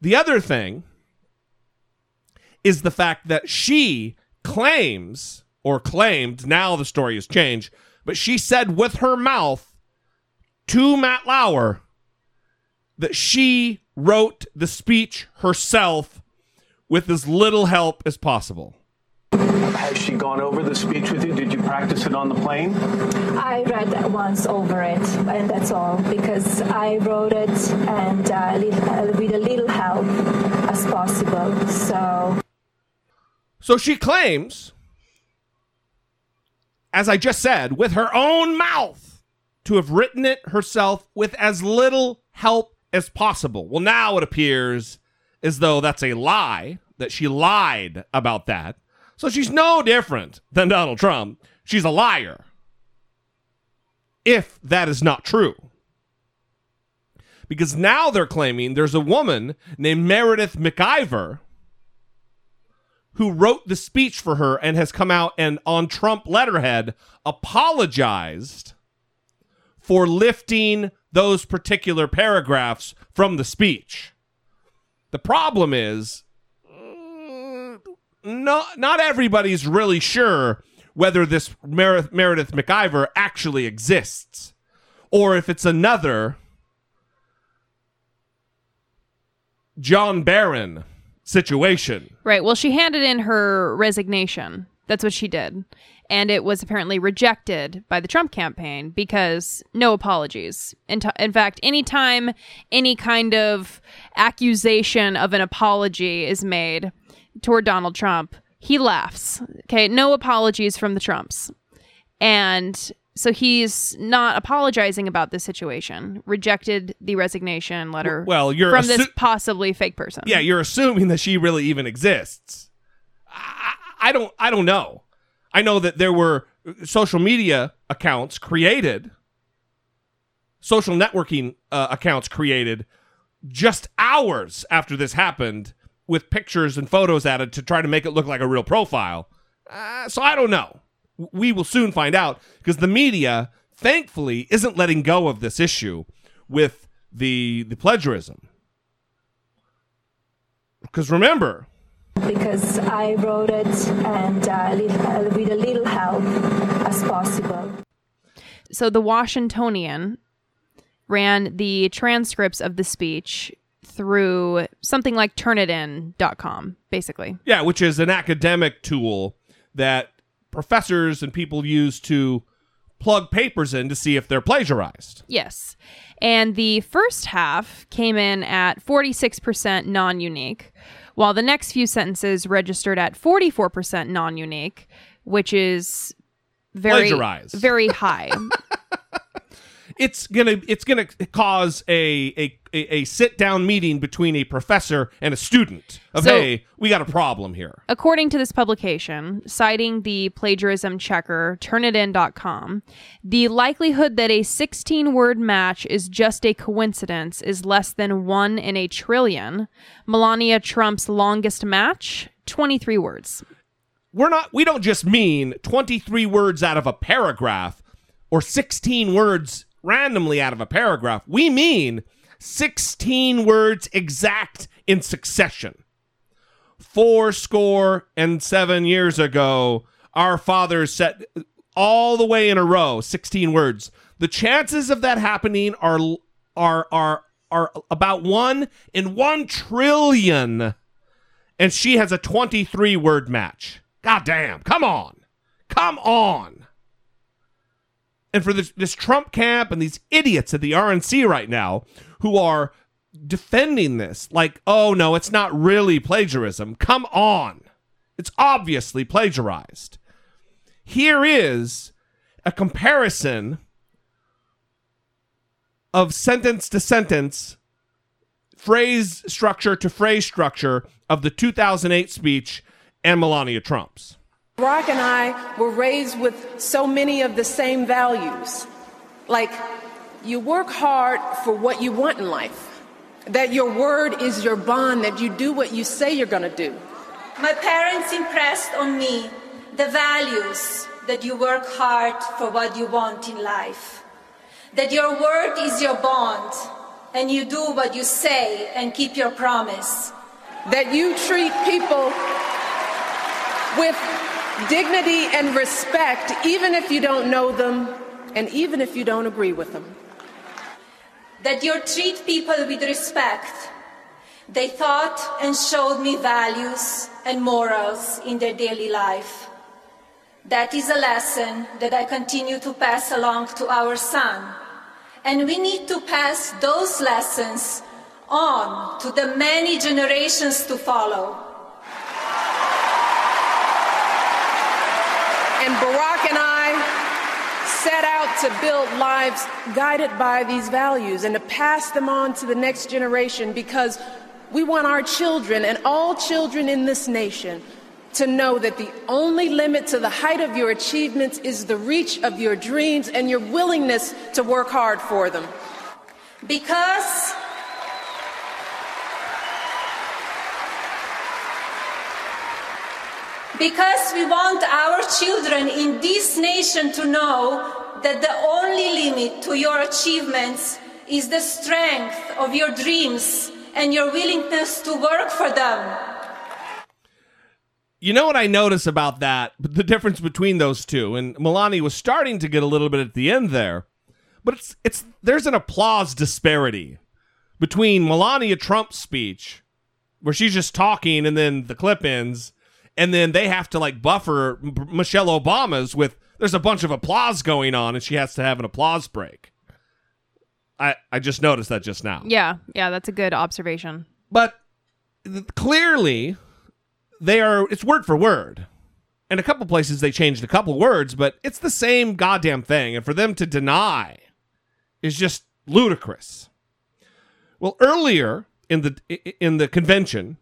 The other thing is the fact that she claims, or claimed, now the story has changed, but she said with her mouth to Matt Lauer that she wrote the speech herself with as little help as possible. Has she gone over the speech with you? Did you practice it on the plane? I read once over it, and that's all, because I wrote it and uh, with a little help as possible, so... So she claims, as I just said, with her own mouth, to have written it herself with as little help as possible. Well, now it appears as though that's a lie, that she lied about that. So she's no different than Donald Trump. She's a liar, if that is not true. Because now they're claiming there's a woman named Meredith McIver who wrote the speech for her and has come out and on Trump letterhead apologized for lifting those particular paragraphs from the speech. The problem is, no, not everybody's really sure whether this Mer- Meredith McIver actually exists or if it's another John Barron situation. Right. Well, she handed in her resignation. That's what she did. And it was apparently rejected by the Trump campaign because no apologies. In, t- in fact, anytime any kind of accusation of an apology is made toward Donald Trump, he laughs. Okay, no apologies from the Trumps. And so he's not apologizing about this situation. Rejected the resignation letter well, you're from assu- this possibly fake person. Yeah, you're assuming that she really even exists. I, I don't I don't know. I know that there were social media accounts created, social networking uh, accounts created just hours after this happened, with pictures and photos added to try to make it look like a real profile. Uh, so I don't know. We will soon find out, because the media, thankfully, isn't letting go of this issue with the the plagiarism. Because remember... Because I wrote it and uh, with a little help as possible. So the Washingtonian ran the transcripts of the speech through something like Turnitin dot com, basically. Yeah, which is an academic tool that professors and people use to plug papers in to see if they're plagiarized. Yes. And the first half came in at forty-six percent non-unique, while the next few sentences registered at forty-four percent non-unique, which is very, very high. It's gonna it's gonna cause a a, a sit down meeting between a professor and a student of, so, hey, we got a problem here. According to this publication, citing the plagiarism checker Turnitin dot com, the likelihood that a sixteen-word match is just a coincidence is less than one in a trillion. Melania Trump's longest match, twenty-three words. We're not. We don't just mean twenty-three words out of a paragraph, or sixteen words randomly out of a paragraph. We mean sixteen words exact in succession. Four score and seven years ago, our fathers set all the way in a row, sixteen words. The chances of that happening are are are are about one in one trillion, and she has a twenty-three word match. God damn! Come on, come on. And for this, this Trump camp and these idiots at the R N C right now who are defending this, like, oh, no, it's not really plagiarism. Come on. It's obviously plagiarized. Here is a comparison of sentence to sentence, phrase structure to phrase structure of the two thousand eight speech and Melania Trump's. Barack and I were raised with so many of the same values, like you work hard for what you want in life, that your word is your bond, that you do what you say you're going to do. My parents impressed on me the values that you work hard for what you want in life, that your word is your bond, and you do what you say and keep your promise. That you treat people with dignity and respect, even if you don't know them and even if you don't agree with them. That you treat people with respect. They taught and showed me values and morals in their daily life. That is a lesson that I continue to pass along to our son. And we need to pass those lessons on to the many generations to follow. And Barack and I set out to build lives guided by these values and to pass them on to the next generation, because we want our children and all children in this nation to know that the only limit to the height of your achievements is the reach of your dreams and your willingness to work hard for them. Because Because we want our children in this nation to know that the only limit to your achievements is the strength of your dreams and your willingness to work for them. You know what I notice about that, the difference between those two, and Melania was starting to get a little bit at the end there, but it's it's there's an applause disparity between Melania Trump's speech, where she's just talking and then the clip ends, and then they have to like buffer Michelle Obama's with, there's a bunch of applause going on and she has to have an applause break. I, I just noticed that just now. Yeah, yeah, that's a good observation. But th- clearly, they are, it's word for word. In a couple places they changed a couple words, but it's the same goddamn thing. And for them to deny is just ludicrous. Well, earlier in the in the convention,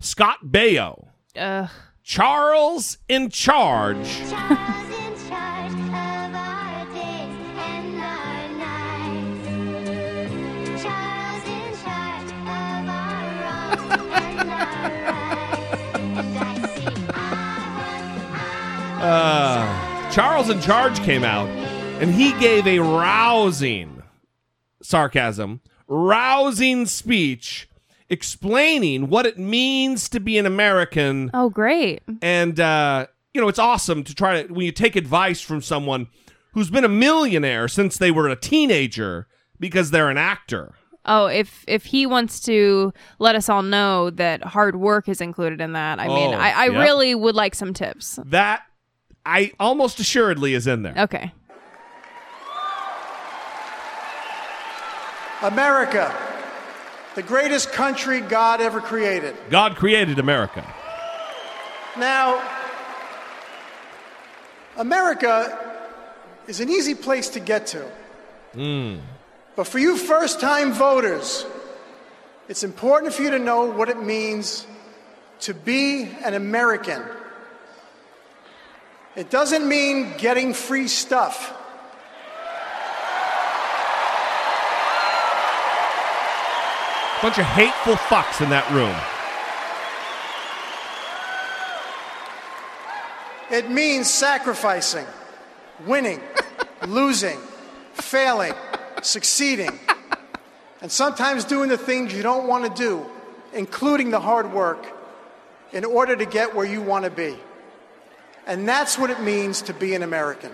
Scott Baio, Uh, Charles in Charge, Charles in charge of our days and our nights. Charles in charge of our wrongs and our rights. And I sing, I want, I want uh, Charles in Charge came out and he gave a rousing sarcasm, rousing speech explaining what it means to be an American. Oh, great. And, uh, you know, it's awesome to try to, when you take advice from someone who's been a millionaire since they were a teenager because they're an actor. Oh, if if he wants to let us all know that hard work is included in that, I oh, mean, I, I yep. really would like some tips. That I almost assuredly is in there. Okay. America, the greatest country God ever created. God created America. Now, America is an easy place to get to. Mm. But for you first-time voters, it's important for you to know what it means to be an American. It doesn't mean getting free stuff. Bunch of hateful fucks in that room. It means sacrificing, winning, losing, failing, succeeding, and sometimes doing the things you don't want to do, including the hard work, in order to get where you want to be. And that's what it means to be an American.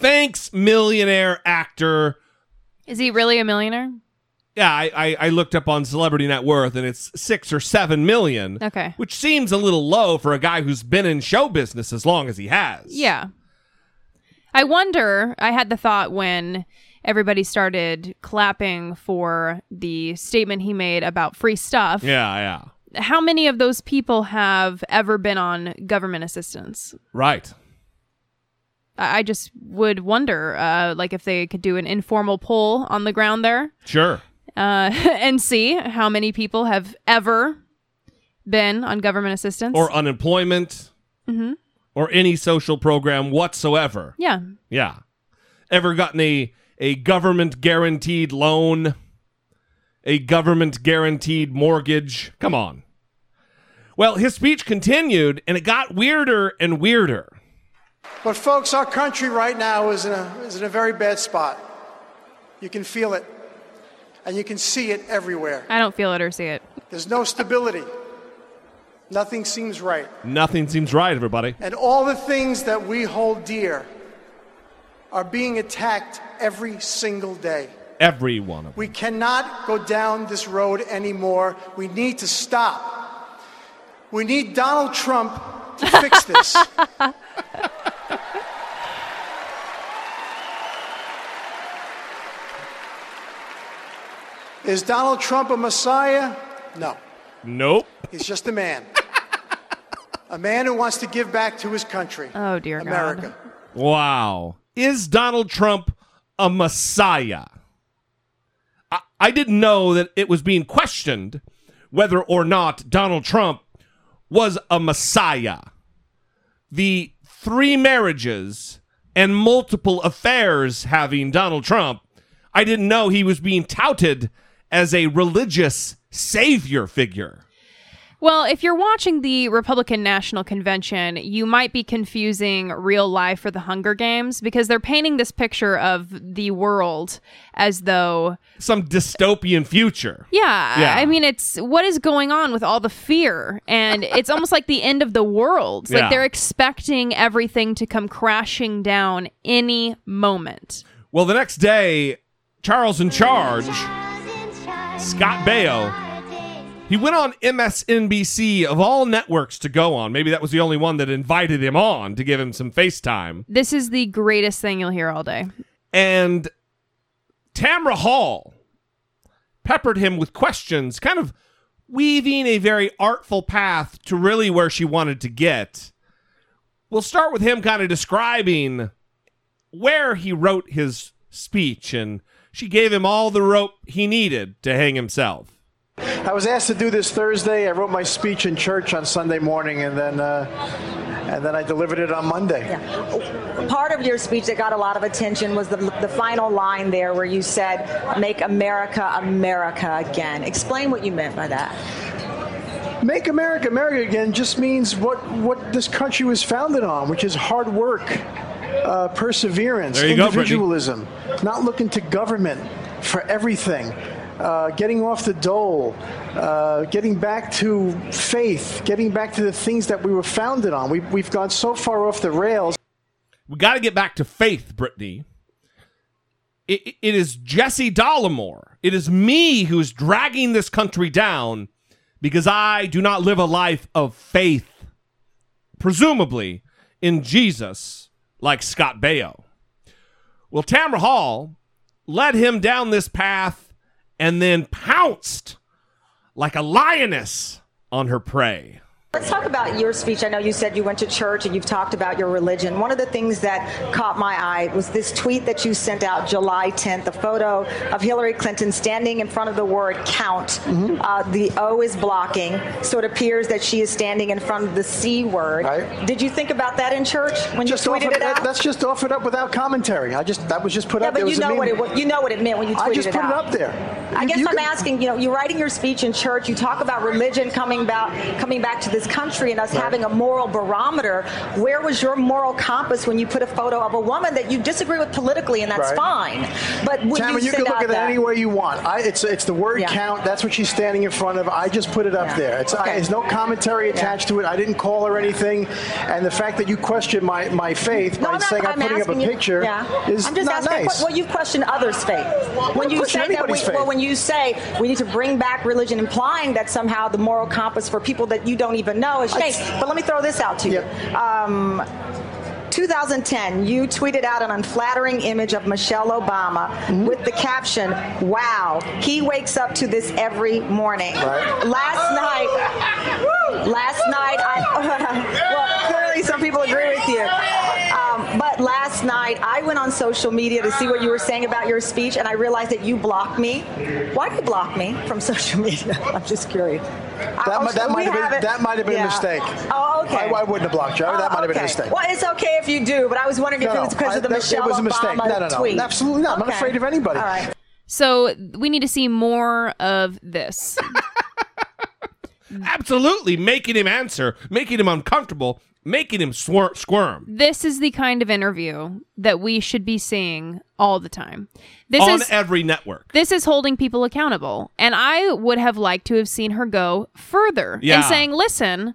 Thanks, millionaire actor. Is he really a millionaire? Yeah, I, I, I looked up on Celebrity Net Worth, and it's six or seven million. Okay. Which seems a little low for a guy who's been in show business as long as he has. Yeah. I wonder, I had the thought when everybody started clapping for the statement he made about free stuff. Yeah, yeah. How many of those people have ever been on government assistance? Right. I just would wonder, uh, like, if they could do an informal poll on the ground there. Sure. Uh, and see how many people have ever been on government assistance. Or unemployment. Mm-hmm. Or any social program whatsoever. Yeah. Yeah. Ever gotten a, a government-guaranteed loan? A government-guaranteed mortgage? Come on. Well, his speech continued, and it got weirder and weirder. But folks, our country right now is in a, is in a very bad spot. You can feel it, and you can see it everywhere. I don't feel it or see it. There's no stability. Nothing seems right. Nothing seems right, everybody. And all the things that we hold dear are being attacked every single day. Every one of them. We cannot go down this road anymore. We need to stop. We need Donald Trump to fix this. Is Donald Trump a messiah? No. Nope. He's just a man. A man who wants to give back to his country. Oh, dear America. God. Wow. Is Donald Trump a messiah? I-, I didn't know that it was being questioned whether or not Donald Trump was a messiah. The three marriages and multiple affairs having Donald Trump, I didn't know he was being touted as a religious savior figure. Well, if you're watching the Republican National Convention, you might be confusing real life for the Hunger Games, because they're painting this picture of the world as though some dystopian future. Yeah, yeah. I mean, it's what is going on with all the fear, and it's almost like the end of the world. Yeah. Like they're expecting everything to come crashing down any moment. Well, the next day, Charles in Charge, Scott Baio, he went on M S N B C of all networks to go on. Maybe that was the only one that invited him on to give him some FaceTime. This is the greatest thing you'll hear all day. And Tamra Hall peppered him with questions, kind of weaving a very artful path to really where she wanted to get. We'll start with him kind of describing where he wrote his speech, and she gave him all the rope he needed to hang himself. I was asked to do this Thursday. I wrote my speech in church on Sunday morning, and then uh, and then I delivered it on Monday. Yeah. Part of your speech that got a lot of attention was the, the final line there where you said, "Make America America again." Explain what you meant by that. Make America America again just means what, what this country was founded on, which is hard work. Uh, perseverance, individualism, go, not looking to government for everything, uh, getting off the dole, uh, getting back to faith, getting back to the things that we were founded on. We, we've gone so far off the rails. We got to get back to faith, Brittany. It, it is Jesse Dollemore. It is me who's dragging this country down, because I do not live a life of faith, presumably, in Jesus like Scott Baio. Well, Tamra Hall led him down this path and then pounced like a lioness on her prey. Let's talk about your speech. I know you said you went to church and you've talked about your religion. One of the things that caught my eye was this tweet that you sent out July tenth, a photo of Hillary Clinton standing in front of the word count. Mm-hmm. Uh, the O is blocking, so it appears that she is standing in front of the C word. Right. Did you think about that in church when just you tweeted offered, it out? That's just offered up without commentary. I just That was just put yeah, up. Yeah, but you know, what it, you know what it meant when you tweeted it out. I just put it, it up there. I you, guess you I'm can... asking, you know, you're writing your speech in church. You talk about religion coming, about, coming back to this country and us right. having a moral barometer. Where was your moral compass when you put a photo of a woman that you disagree with politically, and that's right. fine? But would Tamra, you, you can look at that? It any way you want. I, it's it's the word yeah. count. That's what she's standing in front of. I just put it up yeah. there. It's okay. I, there's no commentary attached yeah. to it. I didn't call her anything. And the fact that you question my, my faith no, by I'm saying not, I'm, I'm putting up a you, picture yeah. is I'm just not asking, nice. Well, you question others' faith when you say that. We, well, when you say we need to bring back religion, implying that somehow the moral compass for people that you don't even But no, it's fake. But let me throw this out to you. Yep. Um, two thousand ten, you tweeted out an unflattering image of Michelle Obama mm-hmm. with the caption, "Wow, he wakes up to this every morning." Right. Last night, woo, last night, I, well, clearly some people agree with you. Um, but last night, I went on social media to see what you were saying about your speech, and I realized that you blocked me. Why did you block me from social media? I'm just curious. That might, that, might have been, that might have been yeah. a mistake. Oh, okay. I, I wouldn't have blocked you. That oh, might have okay. been a mistake. Well, it's okay if you do, but I was wondering if no, it was because I, of the that, Michelle Obama tweet. It was a mistake. No, no, no. Tweet. Absolutely not. Okay. I'm not afraid of anybody. All right. So we need to see more of this. Absolutely. Making him answer, making him uncomfortable, making him swir- squirm. This is the kind of interview that we should be seeing all the time. This on is, every network. This is holding people accountable. And I would have liked to have seen her go further yeah. and saying, listen,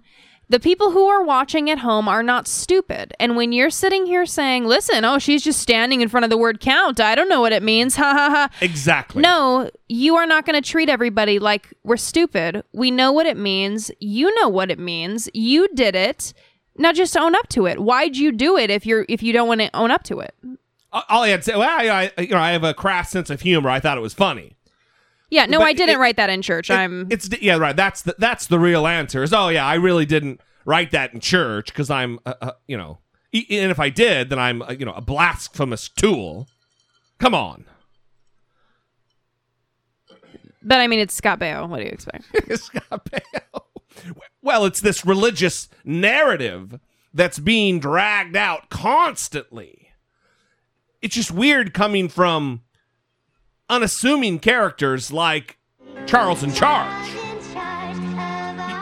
the people who are watching at home are not stupid. And when you're sitting here saying, listen, oh, she's just standing in front of the word count. I don't know what it means. Ha ha ha. Exactly. No, you are not going to treat everybody like we're stupid. We know what it means. You know what it means. You did it. Now just own up to it. Why'd you do it if you're if you don't want to own up to it? All I had to say, well, I, I you know, I have a crass sense of humor. I thought it was funny. Yeah, no, but I didn't it, write that in church. It, I'm. It's yeah, right. That's the that's the real answer. Is oh yeah, I really didn't write that in church because I'm uh, uh, you know, and if I did, then I'm uh, you know a blasphemous tool. Come on. But I mean, it's Scott Baio. What do you expect? Scott Baio. Well, it's this religious narrative that's being dragged out constantly. It's just weird coming from unassuming characters like Charles in Charge.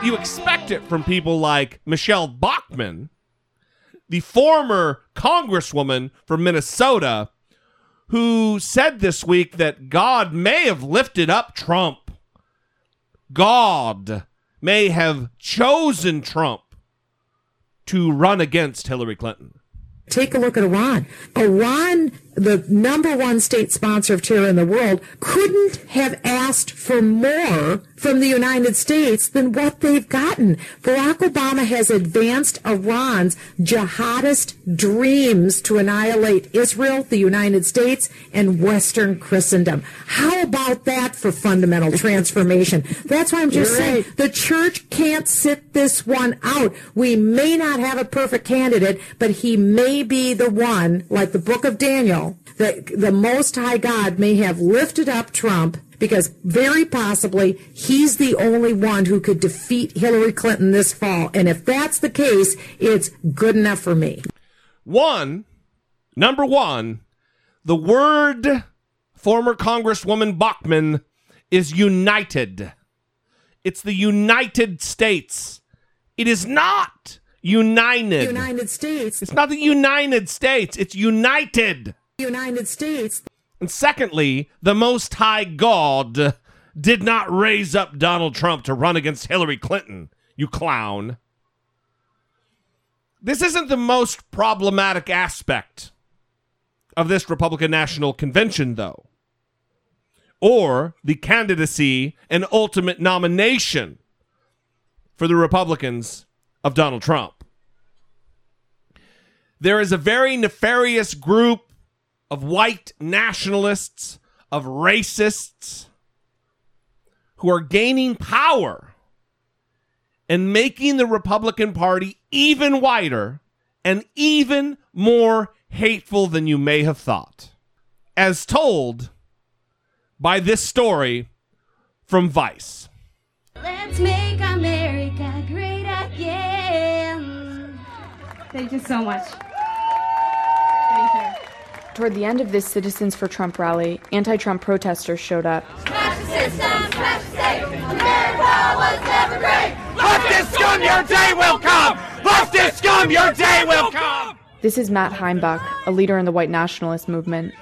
You expect it from people like Michelle Bachmann, the former congresswoman from Minnesota, who said this week that God may have lifted up Trump. God may have chosen Trump to run against Hillary Clinton. Take a look at Iran. Iran, the number one state sponsor of terror in the world, couldn't have asked for more from the United States than what they've gotten. Barack Obama has advanced Iran's jihadist dreams to annihilate Israel, the United States, and Western Christendom. How about that for fundamental transformation? That's why I'm just You're saying right. the church can't sit this one out. We may not have a perfect candidate, but he may be the one, like the book of Daniel, that the Most High God may have lifted up Trump, because very possibly he's the only one who could defeat Hillary Clinton this fall. And if that's the case, it's good enough for me. One, number one, the word former Congresswoman Bachmann is united. It's the United States. It is not united. United States. It's not the United States. It's united. United States. And secondly, the Most High God did not raise up Donald Trump to run against Hillary Clinton, you clown. This isn't the most problematic aspect of this Republican National Convention, though, or the candidacy and ultimate nomination for the Republicans of Donald Trump. There is a very nefarious group of white nationalists, of racists, who are gaining power and making the Republican Party even wider and even more hateful than you may have thought, as told by this story from Vice. Let's make America great again. Thank you so much. Thank you. Toward the end of this Citizens for Trump rally, anti-Trump protesters showed up. Smash the system, smash the state. America was never great. Leftist scum, your day will come. Leftist scum, your day will come. This is Matt Heimbach, a leader in the white nationalist movement.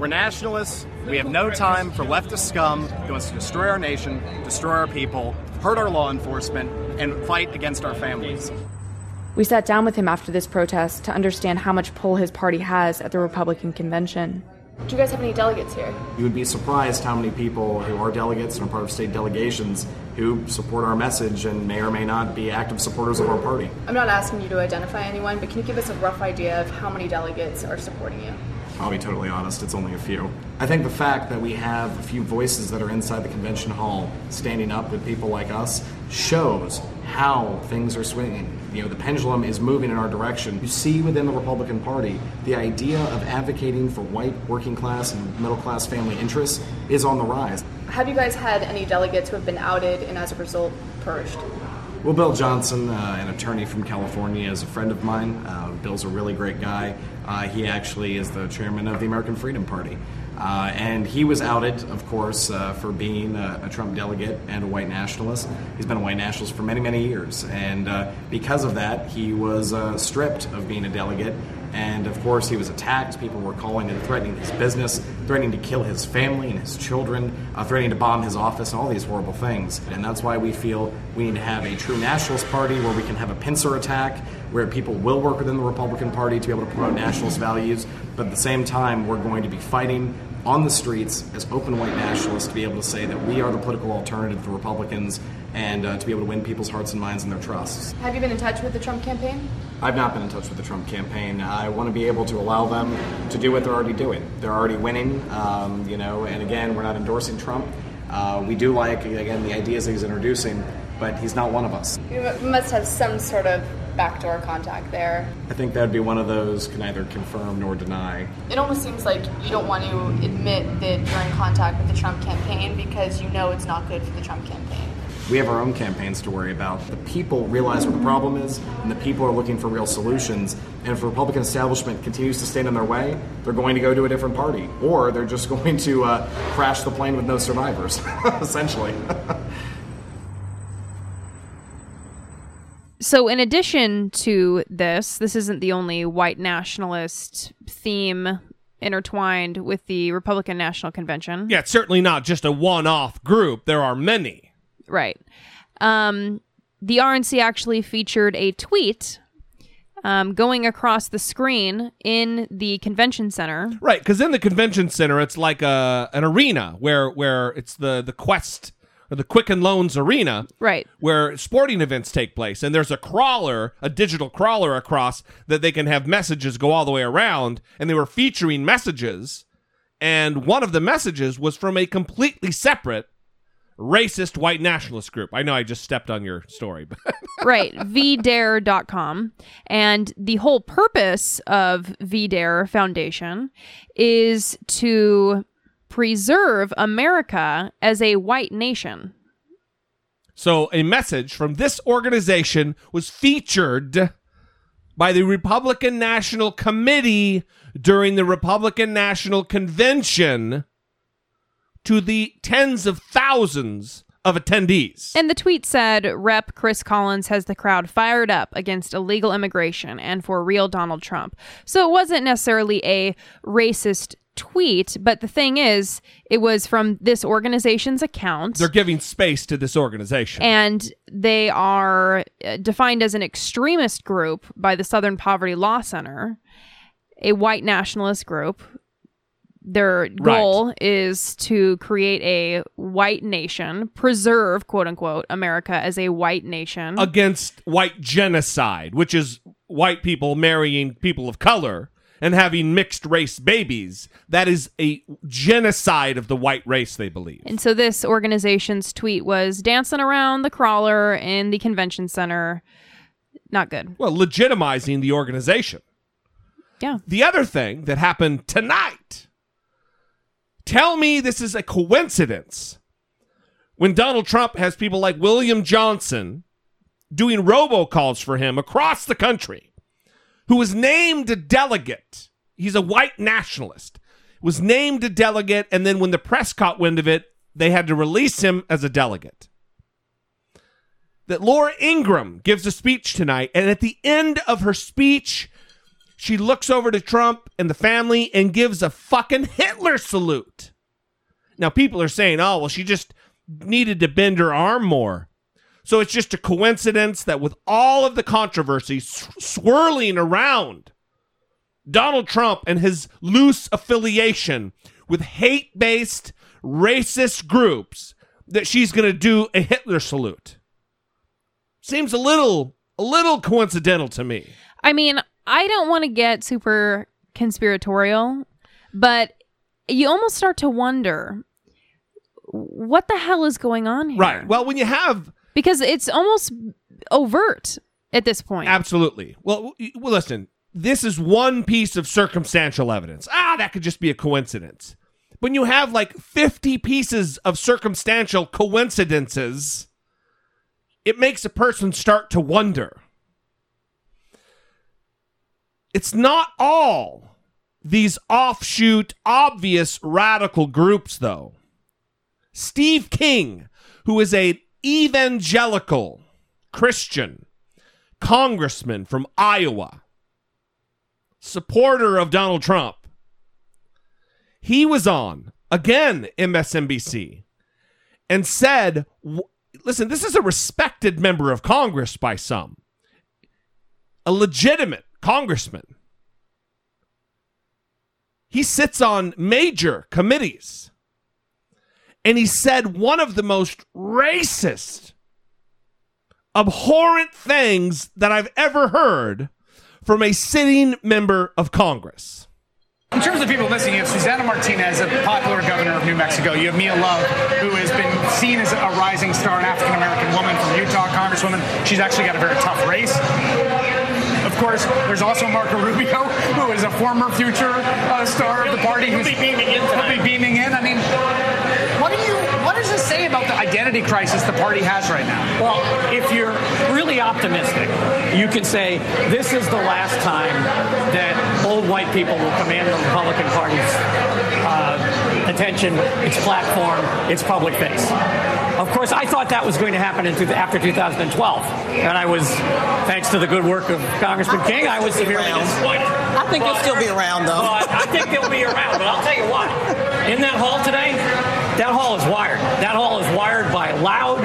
We're nationalists. We have no time for leftist scum who wants to destroy our nation, destroy our people, hurt our law enforcement, and fight against our families. We sat down with him after this protest to understand how much pull his party has at the Republican convention. Do you guys have any delegates here? You would be surprised how many people who are delegates and are part of state delegations who support our message and may or may not be active supporters of our party. I'm not asking you to identify anyone, but can you give us a rough idea of how many delegates are supporting you? I'll be totally honest, it's only a few. I think the fact that we have a few voices that are inside the convention hall standing up with people like us shows how things are swinging. You know, the pendulum is moving in our direction. You see within the Republican Party, the idea of advocating for white working class and middle class family interests is on the rise. Have you guys had any delegates who have been outed and as a result purged? Well, Bill Johnson, uh, an attorney from California, is a friend of mine. Uh, Bill's a really great guy. Uh, he actually is the chairman of the American Freedom Party. Uh, and he was outed, of course, uh, for being a, a Trump delegate and a white nationalist. He's been a white nationalist for many, many years. And uh, because of that, he was uh, stripped of being a delegate. And, of course, he was attacked. People were calling and threatening his business, threatening to kill his family and his children, uh, threatening to bomb his office and all these horrible things. And that's why we feel we need to have a true nationalist party where we can have a pincer attack, where people will work within the Republican Party to be able to promote nationalist values. But at the same time, we're going to be fighting on the streets as open white nationalists to be able to say that we are the political alternative to Republicans and uh, to be able to win people's hearts and minds and their trusts. Have you been in touch with the Trump campaign? I've not been in touch with the Trump campaign. I want to be able to allow them to do what they're already doing. They're already winning, um, you know, and again, we're not endorsing Trump. Uh, we do like, again, the ideas that he's introducing, but he's not one of us. You must have some sort of backdoor contact there. I think that would be one of those can neither confirm nor deny. It almost seems like you don't want to admit that you're in contact with the Trump campaign because you know it's not good for the Trump campaign. We have our own campaigns to worry about. The people realize what the problem is, and the people are looking for real solutions. And if the Republican establishment continues to stand in their way, they're going to go to a different party, or they're just going to uh, crash the plane with no survivors, essentially. So in addition to this, this isn't the only white nationalist theme intertwined with the Republican National Convention. Yeah, it's certainly not just a one-off group. There are many. Right. Um, the R N C actually featured a tweet um, going across the screen in the convention center. Right, because in the convention center, it's like a an arena where where it's the, the Quest or the Quicken Loans Arena, right, where sporting events take place. And there's a crawler, a digital crawler across that they can have messages go all the way around. And they were featuring messages. And one of the messages was from a completely separate racist white nationalist group. I know I just stepped on your story. But right, v dare dot com. And the whole purpose of V Dare Foundation is to preserve America as a white nation. So a message from this organization was featured by the Republican National Committee during the Republican National Convention to the tens of thousands of attendees. And the tweet said, Representative Chris Collins has the crowd fired up against illegal immigration and for real Donald Trump. So it wasn't necessarily a racist tweet, but the thing is, it was from this organization's account. They're giving space to this organization. And they are defined as an extremist group by the Southern Poverty Law Center, a white nationalist group Their goal right. is to create a white nation, preserve, quote unquote, America as a white nation. Against white genocide, which is white people marrying people of color and having mixed race babies. That is a genocide of the white race, they believe. And so this organization's tweet was dancing around the crawler in the convention center. Not good. Well, legitimizing the organization. Yeah. The other thing that happened tonight... Tell me this is a coincidence when Donald Trump has people like William Johnson doing robocalls for him across the country, who was named a delegate. He's a white nationalist, was named a delegate, and then when the press caught wind of it, they had to release him as a delegate. That Laura Ingraham gives a speech tonight, and at the end of her speech, she looks over to Trump and the family and gives a fucking Hitler salute. Now, people are saying, oh, well, she just needed to bend her arm more. So it's just a coincidence that with all of the controversy sw- swirling around Donald Trump and his loose affiliation with hate-based racist groups, that she's going to do a Hitler salute. Seems a little, a little coincidental to me. I mean... I don't want to get super conspiratorial, but you almost start to wonder what the hell is going on here. Right. Well, when you have... Because it's almost overt at this point. Absolutely. Well, well, listen, this is one piece of circumstantial evidence. Ah, that could just be a coincidence. When you have like fifty pieces of circumstantial coincidences, it makes a person start to wonder. It's not all these offshoot, obvious radical groups, though. Steve King, who is an evangelical Christian congressman from Iowa, supporter of Donald Trump, he was on, again, M S N B C, and said, listen, this is a respected member of Congress by some, a legitimate congressman. He sits on major committees. And he said one of the most racist, abhorrent things that I've ever heard from a sitting member of Congress. In terms of people missing, you have Susana Martinez, a popular governor of New Mexico. You have Mia Love, who has been seen as a rising star, an African-American woman from Utah, congresswoman. She's actually got a very tough race. Of course, there's also Marco Rubio, who is a former future uh, star of the party. He'll be beaming in. He'll be beaming in. I mean, what do you? What does this say about the identity crisis the party has right now? Well, if you're really optimistic, you can say this is the last time that old white people will command the Republican Party's uh, attention, its platform, its public face. Of course, I thought that was going to happen in two, after two thousand twelve, and I was, thanks to the good work of Congressman King, I was severely disappointed. I think but, they'll still be around, though. But I think they'll be around, but I'll tell you what. In that hall today, that hall is wired. That hall is wired by loud,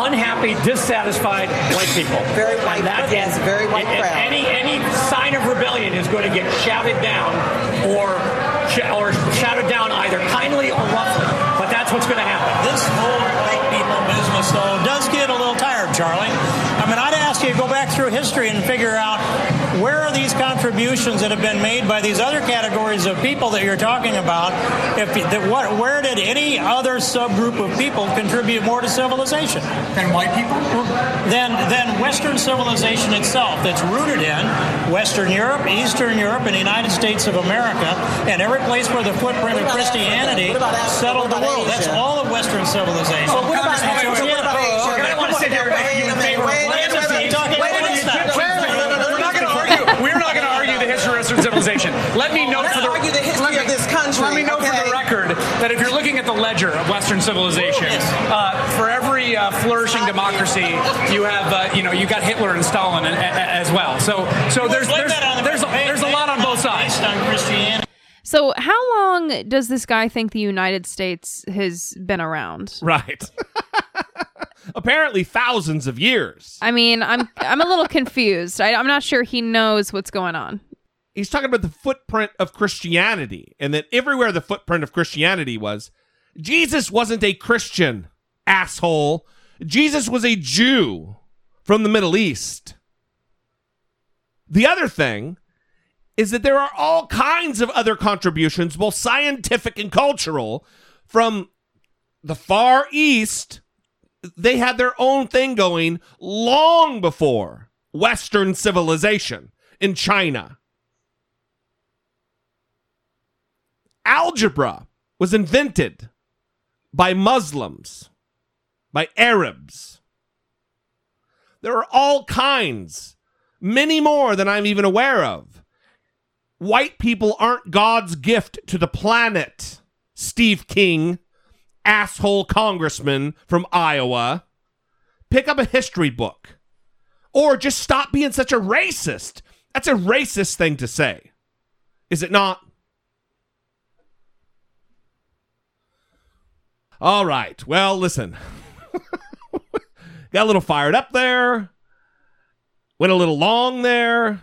unhappy, dissatisfied white people. Very white, that, yes, very white and, crowd. And any, any sign of rebellion is going to get shouted down or, or shouted down either kindly or roughly. But that's what's going to happen. This whole white people business, though, does get a little tired, Charlie. I mean, I'd ask you to go back through history and figure out where are these contributions that have been made by these other categories of people that you're talking about. If that, what, where did any other subgroup of people contribute more to civilization than white people? Than than Western civilization itself, that's rooted in Western Europe, Eastern Europe, and the United States of America, and every place where the footprint of Christianity settled the world. That's all of Western civilization. So what about Asia? What about Asia? We're not going to sit there and make you in favor of Western civilization. We're not going to argue the history of Western civilization. Let me note for the record that if you're looking at the ledger of Western civilization, uh, for every uh, flourishing democracy, you have, uh, you know, you got Hitler and Stalin and, uh, as well. So, so there's there's there's, there's, there's a lot on both sides. So how long does this guy think the United States has been around? Right. Apparently thousands of years. I mean, I'm I'm a little confused. I, I'm not sure he knows what's going on. He's talking about the footprint of Christianity, and that everywhere the footprint of Christianity was, Jesus wasn't a Christian, asshole. Jesus was a Jew from the Middle East. The other thing is that there are all kinds of other contributions, both scientific and cultural, from the Far East. They had their own thing going long before Western civilization in China. Algebra was invented by Muslims, by Arabs. There are all kinds, many more than I'm even aware of. White people aren't God's gift to the planet, Steve King, asshole congressman from Iowa. Pick up a history book. Or just stop being such a racist. That's a racist thing to say, is it not? All right. Well, listen. Got a little fired up there. Went a little long there.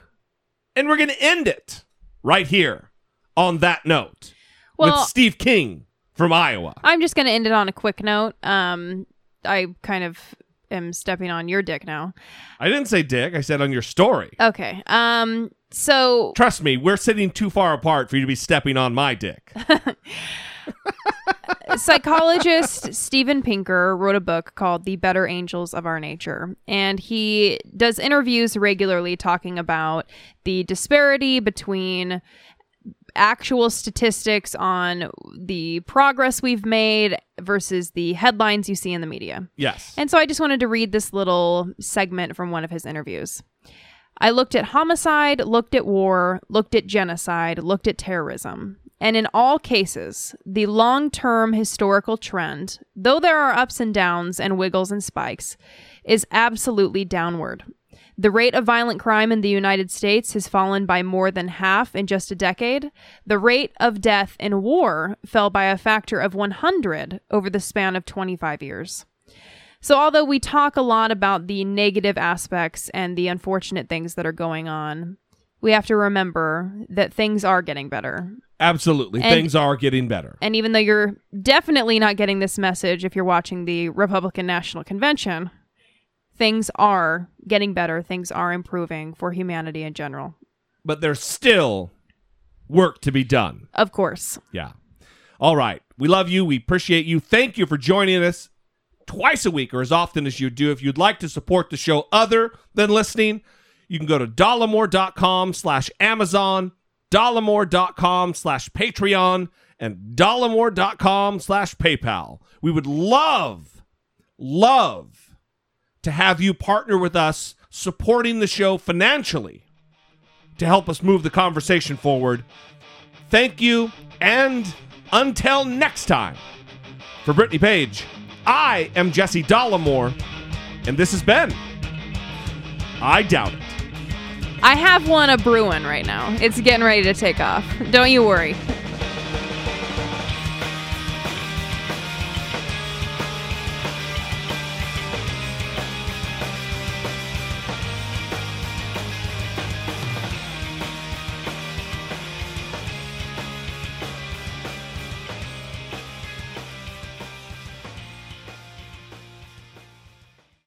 And we're going to end it right here on that note, well, with Steve King from Iowa. I'm just going to end it on a quick note. Um, I kind of am stepping on your dick now. I didn't say dick. I said on your story. Okay. Um. So. Trust me, we're sitting too far apart for you to be stepping on my dick. Psychologist Steven Pinker wrote a book called The Better Angels of Our Nature, and he does interviews regularly talking about the disparity between actual statistics on the progress we've made versus the headlines you see in the media. Yes. And so I just wanted to read this little segment from one of his interviews. I looked at homicide, looked at war, looked at genocide, looked at terrorism. And in all cases, the long-term historical trend, though there are ups and downs and wiggles and spikes, is absolutely downward. The rate of violent crime in the United States has fallen by more than half in just a decade. The rate of death in war fell by a factor of one hundred over the span of twenty-five years. So although we talk a lot about the negative aspects and the unfortunate things that are going on, we have to remember that things are getting better. Absolutely. And things are getting better. And even though you're definitely not getting this message if you're watching the Republican National Convention, things are getting better. Things are improving for humanity in general. But there's still work to be done. Of course. Yeah. All right. We love you. We appreciate you. Thank you for joining us twice a week, or as often as you do. If you'd like to support the show other than listening, you can go to dollemore.com slash Amazon, dollemore.com slash Patreon, and dollemore.com slash PayPal. We would love, love to have you partner with us, supporting the show financially to help us move the conversation forward. Thank you, and until next time, for Brittany Page, I am Jesse Dollemore, and this has been I Doubt It. I have one a brewing right now. It's getting ready to take off. Don't you worry.